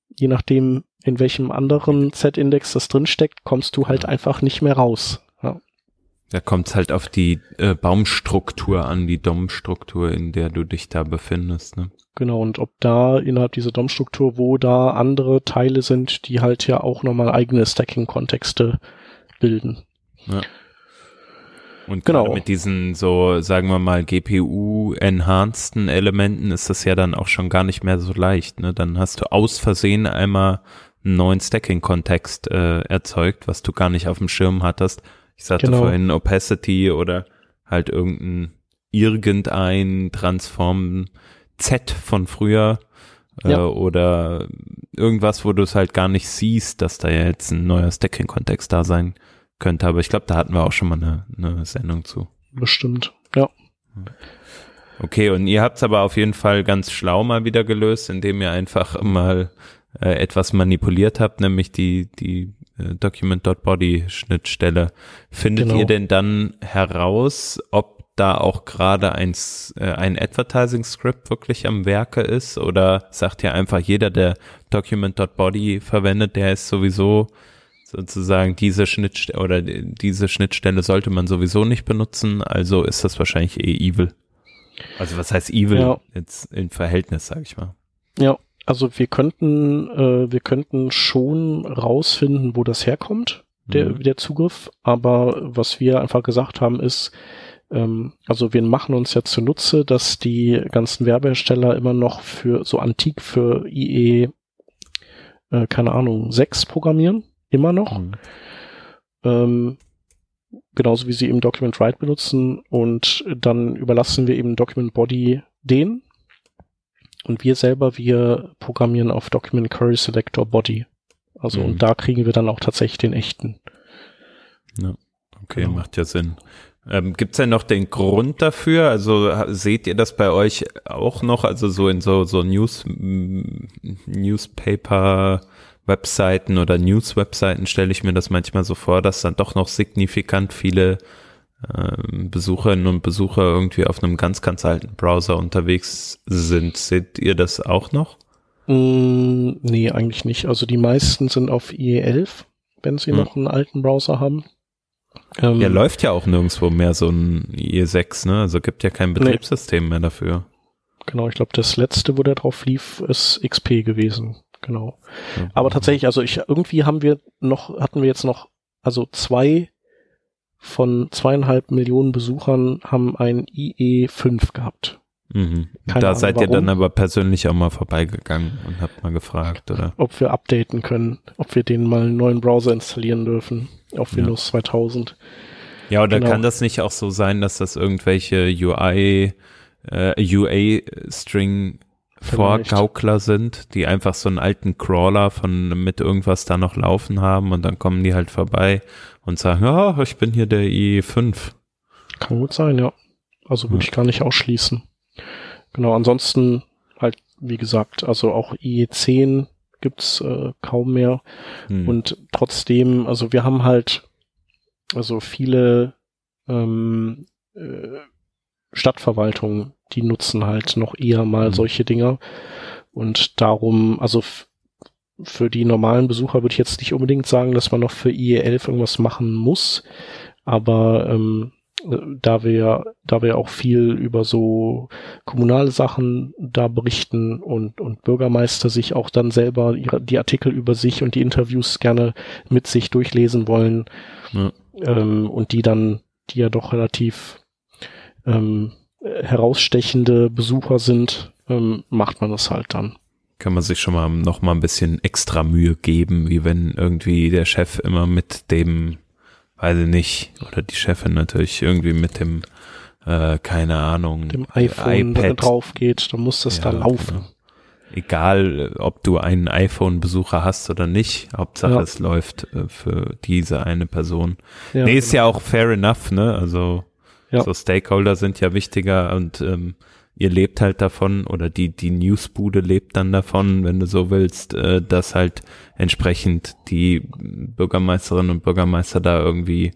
je nachdem, in welchem anderen Z-Index das drinsteckt, kommst du halt einfach nicht mehr raus. Ja. Da kommt es halt auf die äh, Baumstruktur an, die D O M-Struktur, in der du dich da befindest, ne? Genau, und ob da innerhalb dieser D O M-Struktur, wo da andere Teile sind, die halt ja auch nochmal eigene Stacking-Kontexte bilden. Ja. Und genau, mit diesen so, sagen wir mal, G P U-enhanceden Elementen ist das ja dann auch schon gar nicht mehr so leicht, ne? Dann hast du aus Versehen einmal einen neuen Stacking-Kontext äh, erzeugt, was du gar nicht auf dem Schirm hattest. Ich sagte genau. vorhin Opacity oder halt irgendein, irgendein Transform Z von früher äh, ja. oder irgendwas, wo du es halt gar nicht siehst, dass da ja jetzt ein neuer Stacking-Kontext da sein könnte. Aber ich glaube, da hatten wir auch schon mal eine, eine Sendung zu. Bestimmt, ja. Okay, und ihr habt es aber auf jeden Fall ganz schlau mal wieder gelöst, indem ihr einfach mal äh, etwas manipuliert habt, nämlich die, die äh, Document.body-Schnittstelle. Findet genau. ihr denn dann heraus, ob da auch gerade ein, äh, ein Advertising-Script wirklich am Werke ist, oder sagt ja einfach jeder, der Document.body verwendet, der ist sowieso sozusagen diese Schnittstelle, oder diese Schnittstelle sollte man sowieso nicht benutzen, also ist das wahrscheinlich eh evil. Also was heißt evil ja. jetzt im Verhältnis, sag ich mal. Ja, also wir könnten, äh, wir könnten schon rausfinden, wo das herkommt, der, mhm. der Zugriff, aber was wir einfach gesagt haben ist, also wir machen uns ja zunutze, dass die ganzen Werbehersteller immer noch für so antik für I E, äh, keine Ahnung, sechs programmieren, immer noch. Mhm. Ähm, genauso wie sie eben Document Write benutzen, und dann überlassen wir eben Document Body den, und wir selber, wir programmieren auf Document Query Selector Body. Also mhm. und da kriegen wir dann auch tatsächlich den echten. Ja. Okay, genau. Macht ja Sinn. Ähm, gibt's denn noch den Grund dafür? Also seht ihr das bei euch auch noch? Also so in so, so News, Newspaper-Webseiten oder News-Webseiten stelle ich mir das manchmal so vor, dass dann doch noch signifikant viele ähm, Besucherinnen und Besucher irgendwie auf einem ganz, ganz alten Browser unterwegs sind. Seht ihr das auch noch? Mm, nee, eigentlich nicht. Also die meisten sind auf I E elf, wenn sie hm. noch einen alten Browser haben. Ähm, ja, läuft ja auch nirgendwo mehr so ein I E sechs, ne? Also gibt ja kein Betriebssystem nee. mehr dafür. Genau, ich glaube, das letzte, wo der drauf lief, ist X P gewesen. Genau. Ja. Aber tatsächlich, also ich, irgendwie haben wir noch, hatten wir jetzt noch, also zwei von zweieinhalb Millionen Besuchern haben ein I E fünf gehabt. Mhm. Da Ahnung, seid ihr warum. Dann aber persönlich auch mal vorbeigegangen und habt mal gefragt, oder? Ob wir updaten können, ob wir denen mal einen neuen Browser installieren dürfen auf Windows ja. zweitausend. Ja, oder genau. Kann das nicht auch so sein, dass das irgendwelche U I, äh, U A-String Vorgaukler sind, die einfach so einen alten Crawler von mit irgendwas da noch laufen haben und dann kommen die halt vorbei und sagen, ja, oh, ich bin hier der I E fünf. Kann gut sein, ja. Also würde ja. ich gar nicht ausschließen. Genau, ansonsten halt, wie gesagt, also auch I E zehn gibt's äh, kaum mehr hm. und trotzdem, also wir haben halt also viele ähm, äh, Stadtverwaltungen, die nutzen halt noch eher mal mhm. solche Dinger und darum, also f- für die normalen Besucher würde ich jetzt nicht unbedingt sagen, dass man noch für I E elf irgendwas machen muss, aber ähm, da wir da wir auch viel über so kommunale Sachen da berichten und und Bürgermeister sich auch dann selber ihre, die Artikel über sich und die Interviews gerne mit sich durchlesen wollen ja. ähm, und die dann, die ja doch relativ ähm, herausstechende Besucher sind, ähm, macht man das halt dann. Kann man sich schon mal noch mal ein bisschen extra Mühe geben, wie wenn irgendwie der Chef immer mit dem, weiß ich nicht, oder die Chefin natürlich irgendwie mit dem, äh, keine Ahnung, dem iPhone iPad drauf geht, dann muss das ja, da laufen. Genau. Egal, ob du einen iPhone-Besucher hast oder nicht, Hauptsache ja. es läuft äh, für diese eine Person. Ja, nee, ist genau. ja auch fair enough, ne, also ja. So Stakeholder sind ja wichtiger und ähm, ihr lebt halt davon oder die die Newsbude lebt dann davon, wenn du so willst, äh, dass halt entsprechend die Bürgermeisterinnen und Bürgermeister da irgendwie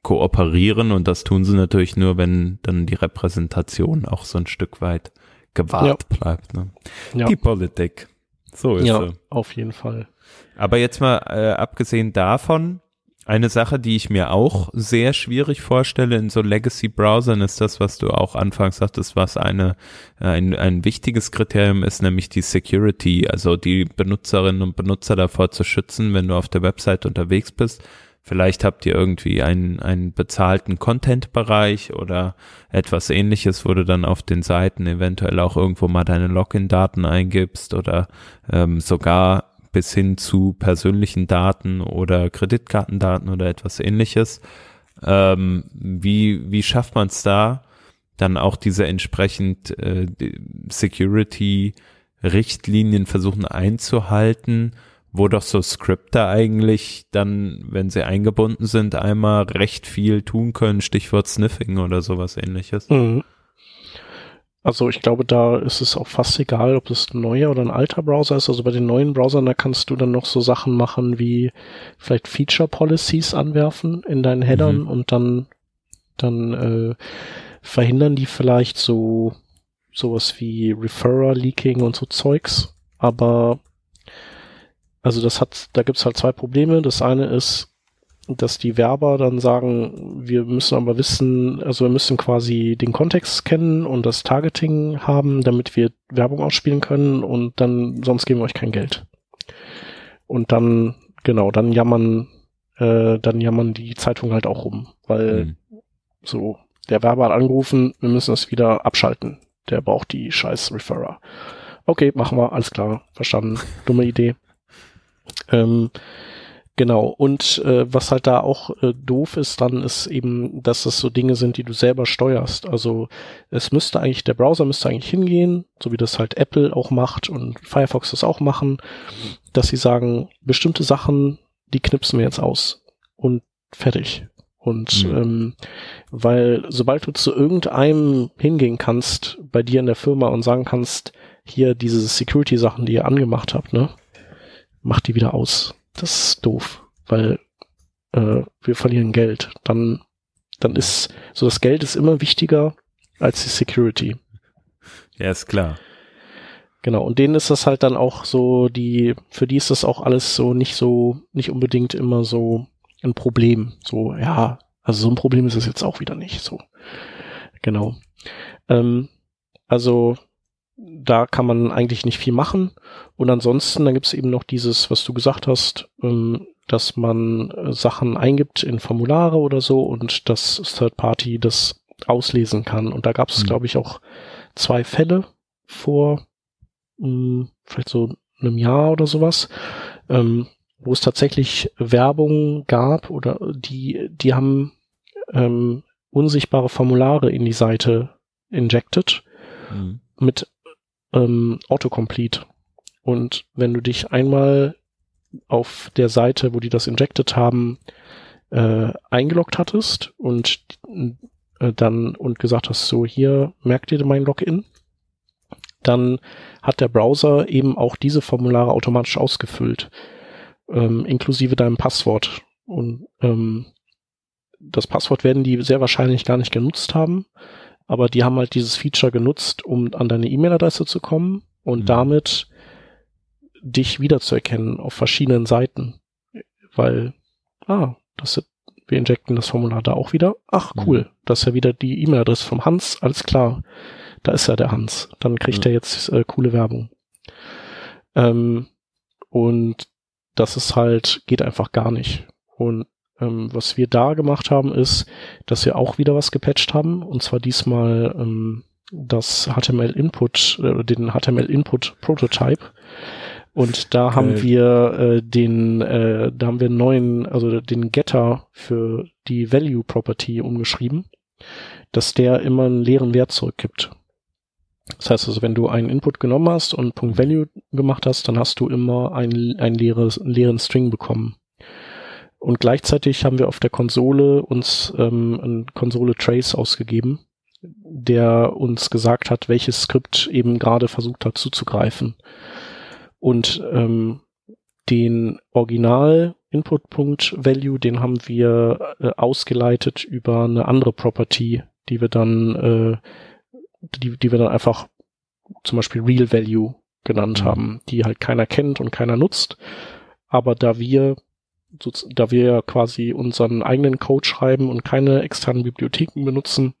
kooperieren und das tun sie natürlich nur, wenn dann die Repräsentation auch so ein Stück weit gewahrt ja. bleibt. Ne? Ja. Die Politik, so ist ja, sie. Ja, auf jeden Fall. Aber jetzt mal äh, abgesehen davon, eine Sache, die ich mir auch sehr schwierig vorstelle in so Legacy-Browsern, ist das, was du auch anfangs sagtest, was eine ein, ein wichtiges Kriterium ist, nämlich die Security, also die Benutzerinnen und Benutzer davor zu schützen, wenn du auf der Website unterwegs bist. Vielleicht habt ihr irgendwie einen, einen bezahlten Content-Bereich oder etwas Ähnliches, wo du dann auf den Seiten eventuell auch irgendwo mal deine Login-Daten eingibst oder ähm, sogar bis hin zu persönlichen Daten oder Kreditkartendaten oder etwas Ähnliches. Ähm, wie, wie schafft man es da, dann auch diese entsprechend äh, Security-Richtlinien versuchen einzuhalten, wo doch so Skripte eigentlich dann, wenn sie eingebunden sind, einmal recht viel tun können, Stichwort Sniffing oder sowas Ähnliches? Mhm. Also ich glaube, da ist es auch fast egal, ob es ein neuer oder ein alter Browser ist. Also bei den neuen Browsern, da kannst du dann noch so Sachen machen wie vielleicht Feature Policies anwerfen in deinen Headern mhm. und dann dann äh, verhindern die vielleicht so sowas wie Referrer Leaking und so Zeugs. Aber also das hat, da gibt's halt zwei Probleme. Das eine ist, dass die Werber dann sagen, wir müssen aber wissen, also wir müssen quasi den Kontext kennen und das Targeting haben, damit wir Werbung ausspielen können und dann, sonst geben wir euch kein Geld. Und dann, genau, dann jammern, äh, dann jammern die Zeitungen halt auch rum, weil mhm. so, der Werber hat angerufen, wir müssen das wieder abschalten. Der braucht die scheiß Referrer. Okay, machen wir, alles klar, verstanden, dumme Idee. Ähm, Genau, und äh, was halt da auch äh, doof ist dann, ist eben, dass das so Dinge sind, die du selber steuerst. Also es müsste eigentlich, der Browser müsste eigentlich hingehen, so wie das halt Apple auch macht und Firefox das auch machen, dass sie sagen, bestimmte Sachen, die knipsen wir jetzt aus und fertig. Und mhm. ähm, weil sobald du zu irgendeinem hingehen kannst, bei dir in der Firma und sagen kannst, hier diese Security-Sachen, die ihr angemacht habt, ne, macht die wieder aus. Das ist doof, weil äh, wir verlieren Geld. Dann, dann ist so, das Geld ist immer wichtiger als die Security. Ja, ist klar. Genau, und denen ist das halt dann auch so, die, für die ist das auch alles so nicht so, nicht unbedingt immer so ein Problem. So, ja, also so ein Problem ist es jetzt auch wieder nicht. So. Genau. Ähm, also da kann man eigentlich nicht viel machen. Und ansonsten, dann gibt es eben noch dieses, was du gesagt hast, ähm, dass man äh, Sachen eingibt in Formulare oder so und dass Third Party das auslesen kann. Und da gab es, mhm. glaube ich, auch zwei Fälle vor vielleicht so einem Jahr oder sowas, ähm, wo es tatsächlich Werbung gab oder die, die haben ähm, unsichtbare Formulare in die Seite injected mhm. mit ähm, Autocomplete. Und wenn du dich einmal auf der Seite, wo die das injected haben, äh, eingeloggt hattest und äh, dann und gesagt hast, so hier, merkt ihr mein Login? Dann hat der Browser eben auch diese Formulare automatisch ausgefüllt, ähm, inklusive deinem Passwort. Und ähm, das Passwort werden die sehr wahrscheinlich gar nicht genutzt haben, aber die haben halt dieses Feature genutzt, um an deine E-Mail-Adresse zu kommen und mhm. damit dich wiederzuerkennen auf verschiedenen Seiten. Weil, ah, das ist, wir injecten das Formular da auch wieder. Ach, cool, mhm. das ist ja wieder die E-Mail-Adresse vom Hans, alles klar. Da ist ja der Hans. Dann kriegt ja. er jetzt äh, coole Werbung. Ähm, und das ist halt, geht einfach gar nicht. Und ähm, was wir da gemacht haben, ist, dass wir auch wieder was gepatcht haben. Und zwar diesmal ähm, das H T M L-Input, äh, den H T M L-Input-Prototype. Und da haben okay. wir äh, den, äh, da haben wir einen neuen, also den Getter für die Value-Property umgeschrieben, dass der immer einen leeren Wert zurückgibt. Das heißt also, wenn du einen Input genommen hast und Punkt Value gemacht hast, dann hast du immer einen, einen, leeres, einen leeren String bekommen. Und gleichzeitig haben wir auf der Konsole uns ähm, einen Konsole-Trace ausgegeben, der uns gesagt hat, welches Skript eben gerade versucht hat zuzugreifen. Und ähm, den Original-Input-Punkt-Value, den haben wir äh, ausgeleitet über eine andere Property, die wir dann äh, Die, die wir dann einfach zum Beispiel Real Value genannt mhm. haben, die halt keiner kennt und keiner nutzt. Aber da wir, da wir quasi unseren eigenen Code schreiben und keine externen Bibliotheken benutzen,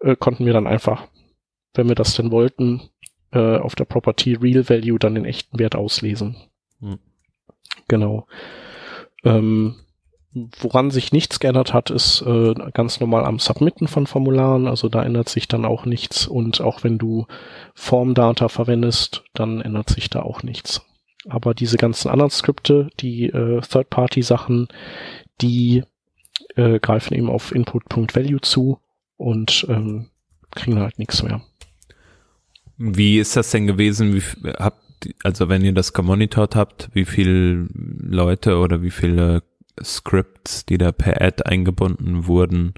äh, konnten wir dann einfach, wenn wir das denn wollten, äh, auf der Property Real Value dann den echten Wert auslesen. Mhm. Genau. Ähm, Woran sich nichts geändert hat, ist äh, ganz normal am Submitten von Formularen, also da ändert sich dann auch nichts und auch wenn du Formdata verwendest, dann ändert sich da auch nichts. Aber diese ganzen anderen Skripte, die äh, Third-Party-Sachen, die äh, greifen eben auf Input.Value zu und ähm, kriegen halt nichts mehr. Wie ist das denn gewesen? Wie habt, also wenn ihr das gemonitort habt, wie viele Leute oder wie viele Scripts, die da per Ad eingebunden wurden,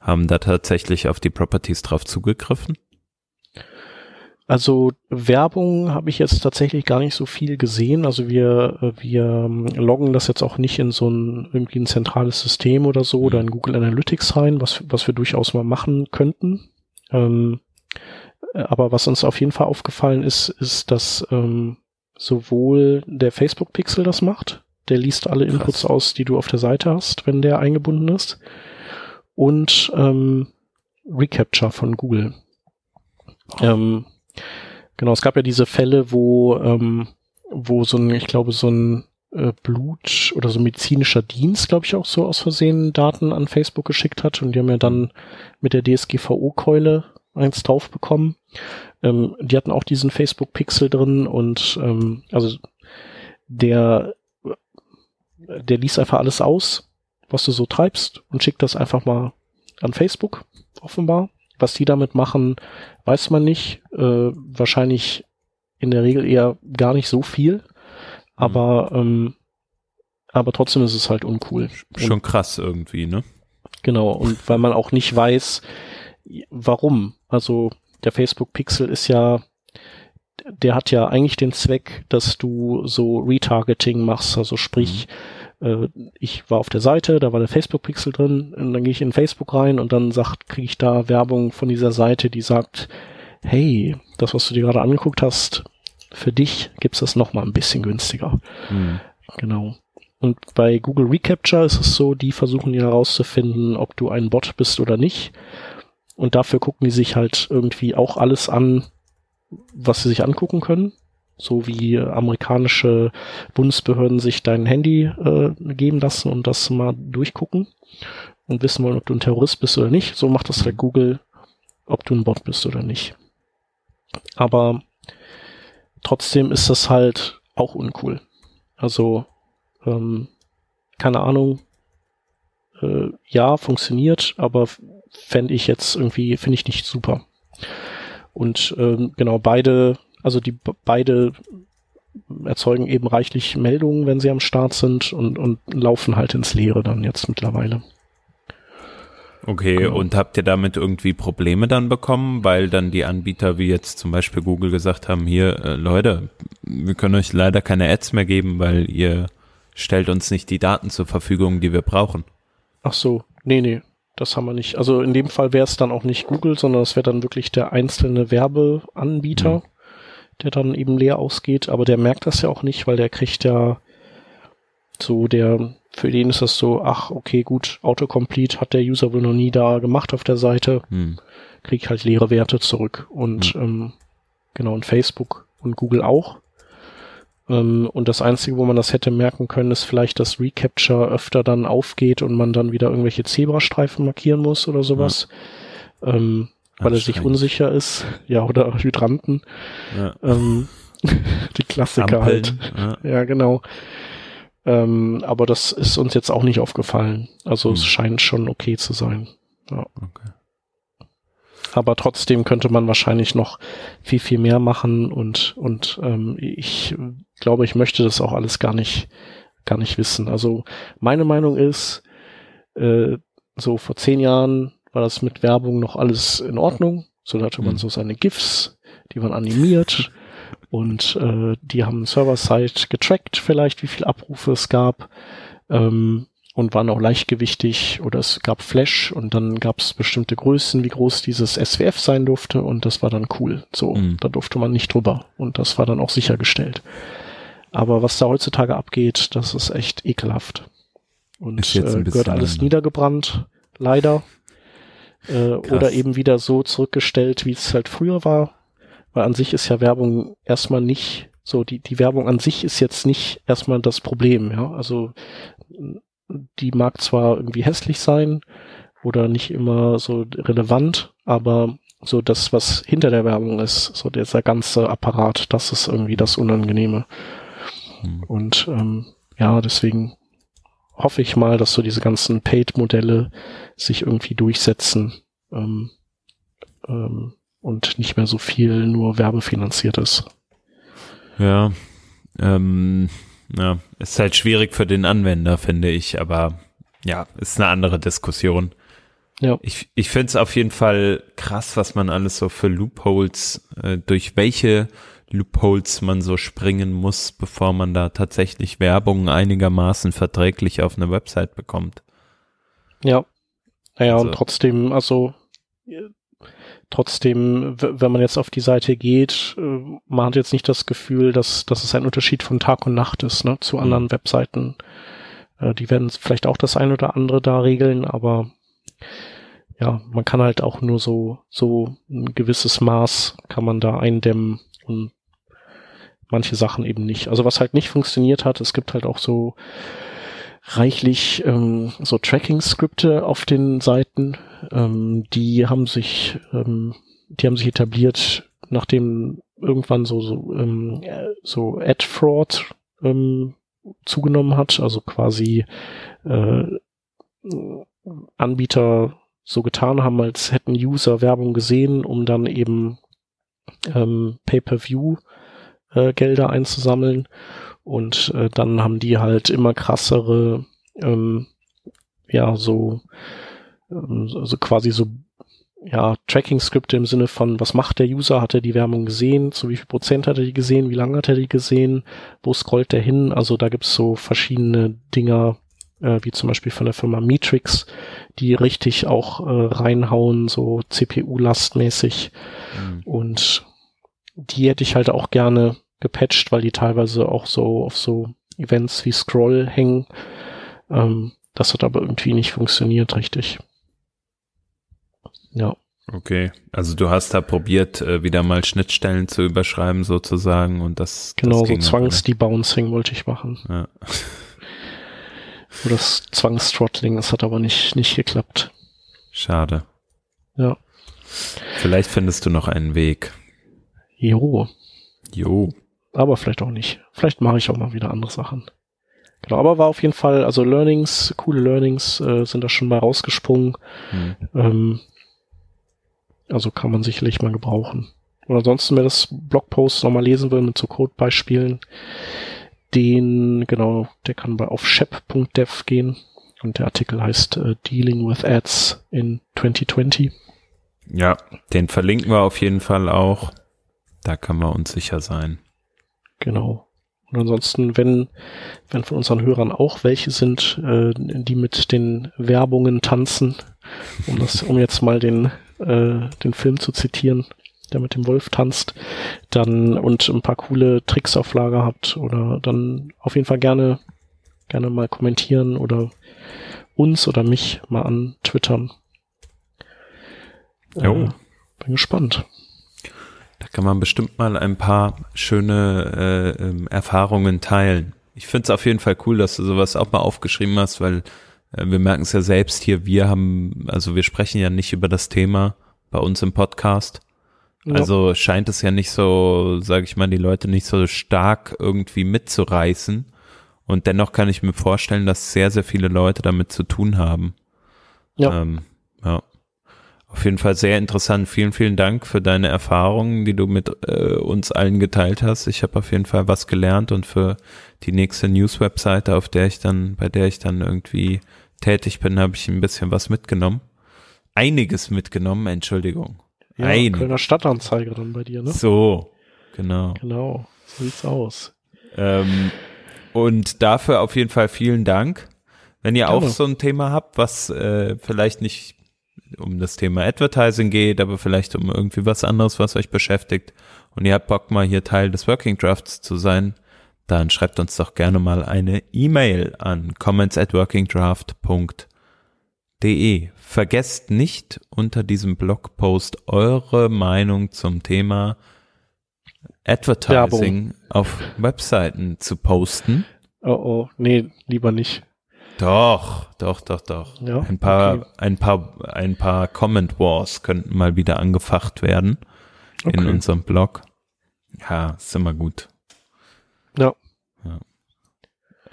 haben da tatsächlich auf die Properties drauf zugegriffen? Also Werbung habe ich jetzt tatsächlich gar nicht so viel gesehen. Also wir wir loggen das jetzt auch nicht in so ein irgendwie ein zentrales System oder so oder in Google Analytics rein, was was wir durchaus mal machen könnten. Ähm, aber was uns auf jeden Fall aufgefallen ist, ist, dass ähm, sowohl der Facebook-Pixel das macht. Der liest alle Inputs Krass. aus, die du auf der Seite hast, wenn der eingebunden ist. Und ähm, reCAPTCHA von Google. Ähm, genau, es gab ja diese Fälle, wo ähm, wo so ein, ich glaube, so ein äh, Blut- oder so ein medizinischer Dienst, glaube ich, auch so aus Versehen Daten an Facebook geschickt hat. Und die haben ja dann mit der D S G V O-Keule eins drauf bekommen. Ähm, die hatten auch diesen Facebook-Pixel drin. Und ähm, also der Der liest einfach alles aus, was du so treibst und schickt das einfach mal an Facebook, offenbar. Was die damit machen, weiß man nicht. Äh, wahrscheinlich in der Regel eher gar nicht so viel. Aber, mhm. ähm, aber trotzdem ist es halt uncool. Schon und, krass irgendwie, ne? Genau, und weil man auch nicht weiß, warum. Also der Facebook-Pixel ist ja... Der hat ja eigentlich den Zweck, dass du so Retargeting machst, also sprich, äh, ich war auf der Seite, da war der Facebook-Pixel drin und dann gehe ich in Facebook rein und dann sagt, kriege ich da Werbung von dieser Seite, die sagt, hey, das, was du dir gerade angeguckt hast, für dich gibt's das nochmal ein bisschen günstiger. Mhm. Genau. Und bei Google reCAPTCHA ist es so, die versuchen ja herauszufinden, ob du ein Bot bist oder nicht. Und dafür gucken die sich halt irgendwie auch alles an, was sie sich angucken können. So wie amerikanische Bundesbehörden sich dein Handy äh, geben lassen und das mal durchgucken und wissen wollen, ob du ein Terrorist bist oder nicht. So macht das halt Google, ob du ein Bot bist oder nicht. Aber trotzdem ist das halt auch uncool. Also, ähm, keine Ahnung, äh, ja, funktioniert, aber fände ich jetzt irgendwie, finde ich nicht super. Und ähm, genau, beide, also die beide erzeugen eben reichlich Meldungen, wenn sie am Start sind und, und laufen halt ins Leere dann jetzt mittlerweile. Okay, genau. Und habt ihr damit irgendwie Probleme dann bekommen, weil dann die Anbieter wie jetzt zum Beispiel Google gesagt haben, hier äh, Leute, wir können euch leider keine Ads mehr geben, weil ihr stellt uns nicht die Daten zur Verfügung, die wir brauchen. Ach so, nee, nee, das haben wir nicht. Also in dem Fall wäre es dann auch nicht Google, sondern es wäre dann wirklich der einzelne Werbeanbieter, mhm. der dann eben leer ausgeht, aber der merkt das ja auch nicht, weil der kriegt ja so der, für den ist das so, ach, okay, gut, Autocomplete hat der User wohl noch nie da gemacht auf der Seite, hm. kriege ich halt leere Werte zurück und hm. ähm, genau, und Facebook und Google auch. Ähm, und das Einzige, wo man das hätte merken können, ist vielleicht, dass reCAPTCHA öfter dann aufgeht und man dann wieder irgendwelche Zebrastreifen markieren muss oder sowas, ja. ähm, weil er sich unsicher ist, ja, oder Hydranten, ja. Ähm, die Klassiker Ampeln, halt. Ja, ja genau. Ähm, aber das ist uns jetzt auch nicht aufgefallen. Also hm. es scheint schon okay zu sein. Ja. Okay. Aber trotzdem könnte man wahrscheinlich noch viel, viel mehr machen und, und ähm, ich glaube, ich möchte das auch alles gar nicht, gar nicht wissen. Also meine Meinung ist, äh, so vor zehn Jahren war das mit Werbung noch alles in Ordnung. So, da hatte man hm. so seine GIFs, die waren animiert. Und äh, die haben Server-Side getrackt vielleicht, wie viel Abrufe es gab ähm, und waren auch leichtgewichtig oder es gab Flash und dann gab es bestimmte Größen, wie groß dieses S W F sein durfte und das war dann cool. So, mhm. da durfte man nicht drüber und das war dann auch sichergestellt. Aber was da heutzutage abgeht, das ist echt ekelhaft. Und äh, gehört alles an, ne? niedergebrannt, leider. Äh, oder eben wieder so zurückgestellt, wie es halt früher war. Weil an sich ist ja Werbung erstmal nicht so, die, die Werbung an sich ist jetzt nicht erstmal das Problem, ja. Also, die mag zwar irgendwie hässlich sein oder nicht immer so relevant, aber so das, was hinter der Werbung ist, so dieser ganze Apparat, das ist irgendwie das Unangenehme. Mhm. Und, ähm, ja, deswegen hoffe ich mal, dass so diese ganzen Paid-Modelle sich irgendwie durchsetzen, ähm, ähm, und nicht mehr so viel nur werbefinanziert ist. Ja, ähm, ja, ist halt schwierig für den Anwender, finde ich, aber ja, ist eine andere Diskussion. Ja. Ich, ich finde es auf jeden Fall krass, was man alles so für Loopholes, äh, durch welche Loopholes man so springen muss, bevor man da tatsächlich Werbung einigermaßen verträglich auf eine Website bekommt. Ja, naja, also, und trotzdem, also Trotzdem, wenn man jetzt auf die Seite geht, man hat jetzt nicht das Gefühl, dass, dass es ein Unterschied von Tag und Nacht ist, ne, zu anderen mhm. Webseiten. Die werden vielleicht auch das ein oder andere da regeln, aber ja, man kann halt auch nur so, so ein gewisses Maß kann man da eindämmen und manche Sachen eben nicht. Also was halt nicht funktioniert hat, es gibt halt auch so reichlich ähm, so Tracking-Skripte auf den Seiten, ähm, die haben sich, ähm, die haben sich etabliert, nachdem irgendwann so so, ähm, so Ad-Fraud ähm, zugenommen hat, also quasi äh, Anbieter so getan haben, als hätten User Werbung gesehen, um dann eben ähm, Pay-per-View äh, Gelder einzusammeln. Und äh, dann haben die halt immer krassere, ähm, ja, so, ähm, also quasi so, ja, Tracking-Skripte im Sinne von, was macht der User, hat er die Werbung gesehen, zu wie viel Prozent hat er die gesehen, wie lange hat er die gesehen, wo scrollt der hin, also da gibt's so verschiedene Dinger, äh, wie zum Beispiel von der Firma Metrix, die richtig auch äh, reinhauen, so C P U-lastmäßig mhm. und die hätte ich halt auch gerne gepatcht, weil die teilweise auch so auf so Events wie Scroll hängen. Ähm, das hat aber irgendwie nicht funktioniert richtig. Ja. Okay, also du hast da probiert, äh, wieder mal Schnittstellen zu überschreiben sozusagen und das... Genau, das so Zwangs-Debouncing wollte ich machen. Ja. Oder das Zwangs-Throttling, das hat aber nicht, nicht geklappt. Schade. Ja. Vielleicht findest du noch einen Weg. Jo. Jo. Aber vielleicht auch nicht. Vielleicht mache ich auch mal wieder andere Sachen. Genau, aber war auf jeden Fall, also Learnings, coole Learnings äh, sind da schon mal rausgesprungen. Hm. Ähm, Also kann man sicherlich mal gebrauchen. Und ansonsten, wer das Blogpost nochmal lesen will mit so Codebeispielen, den, genau, der kann bei offshep punkt dev gehen. Und der Artikel heißt uh, Dealing with Ads in zwanzig zwanzig. Ja, den verlinken wir auf jeden Fall auch. Da können wir uns sicher sein. Genau. Und ansonsten, wenn, wenn von unseren Hörern auch welche sind, äh, die mit den Werbungen tanzen, um das, um jetzt mal den den Film zu zitieren, der mit dem Wolf tanzt, dann und ein paar coole Tricks auf Lager habt, oder dann auf jeden Fall gerne gerne mal kommentieren oder uns oder mich mal an Twittern. Jo. Äh, bin gespannt. Da kann man bestimmt mal ein paar schöne äh, Erfahrungen teilen. Ich finde es auf jeden Fall cool, dass du sowas auch mal aufgeschrieben hast, weil wir merken es ja selbst hier, wir haben, also wir sprechen ja nicht über das Thema bei uns im Podcast. Ja. Also scheint es ja nicht so, sage ich mal, die Leute nicht so stark irgendwie mitzureißen. Und dennoch kann ich mir vorstellen, dass sehr, sehr viele Leute damit zu tun haben. Ja. Ähm, ja. Auf jeden Fall sehr interessant. Vielen, vielen Dank für deine Erfahrungen, die du mit äh, uns allen geteilt hast. Ich habe auf jeden Fall was gelernt und für die nächste News-Webseite, auf der ich dann, bei der ich dann irgendwie tätig bin, habe ich ein bisschen was mitgenommen. Einiges mitgenommen, Entschuldigung. Ja, ein. Kölner Stadtanzeiger dann bei dir, ne? So, genau. Genau, so sieht's aus. Ähm, und dafür auf jeden Fall vielen Dank. Wenn ihr Gerne. Auch so ein Thema habt, was äh, vielleicht nicht um das Thema Advertising geht, aber vielleicht um irgendwie was anderes, was euch beschäftigt und ihr habt Bock mal hier Teil des Working Drafts zu sein, dann schreibt uns doch gerne mal eine E-Mail an comments at working draft punkt de. Vergesst nicht, unter diesem Blogpost eure Meinung zum Thema Advertising Werbung auf Webseiten zu posten. Oh oh, nee, lieber nicht. Doch, doch, doch, doch. Ja, ein paar, okay. ein paar, ein paar Comment Wars könnten mal wieder angefacht werden okay. in unserem Blog. Ja, ist immer gut. Ja. ja.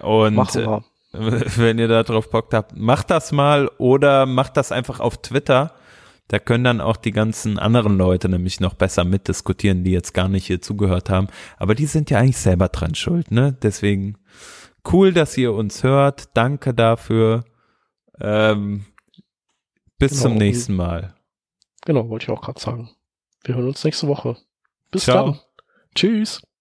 Und Machen wir. Wenn ihr da drauf Bock habt, macht das mal oder macht das einfach auf Twitter. Da können dann auch die ganzen anderen Leute nämlich noch besser mitdiskutieren, die jetzt gar nicht hier zugehört haben. Aber die sind ja eigentlich selber dran schuld, ne? Deswegen. Cool, dass ihr uns hört. Danke dafür. Ähm, bis genau, zum nächsten Mal. Genau, wollte ich auch gerade sagen. Wir hören uns nächste Woche. Bis Ciao. Dann. Tschüss.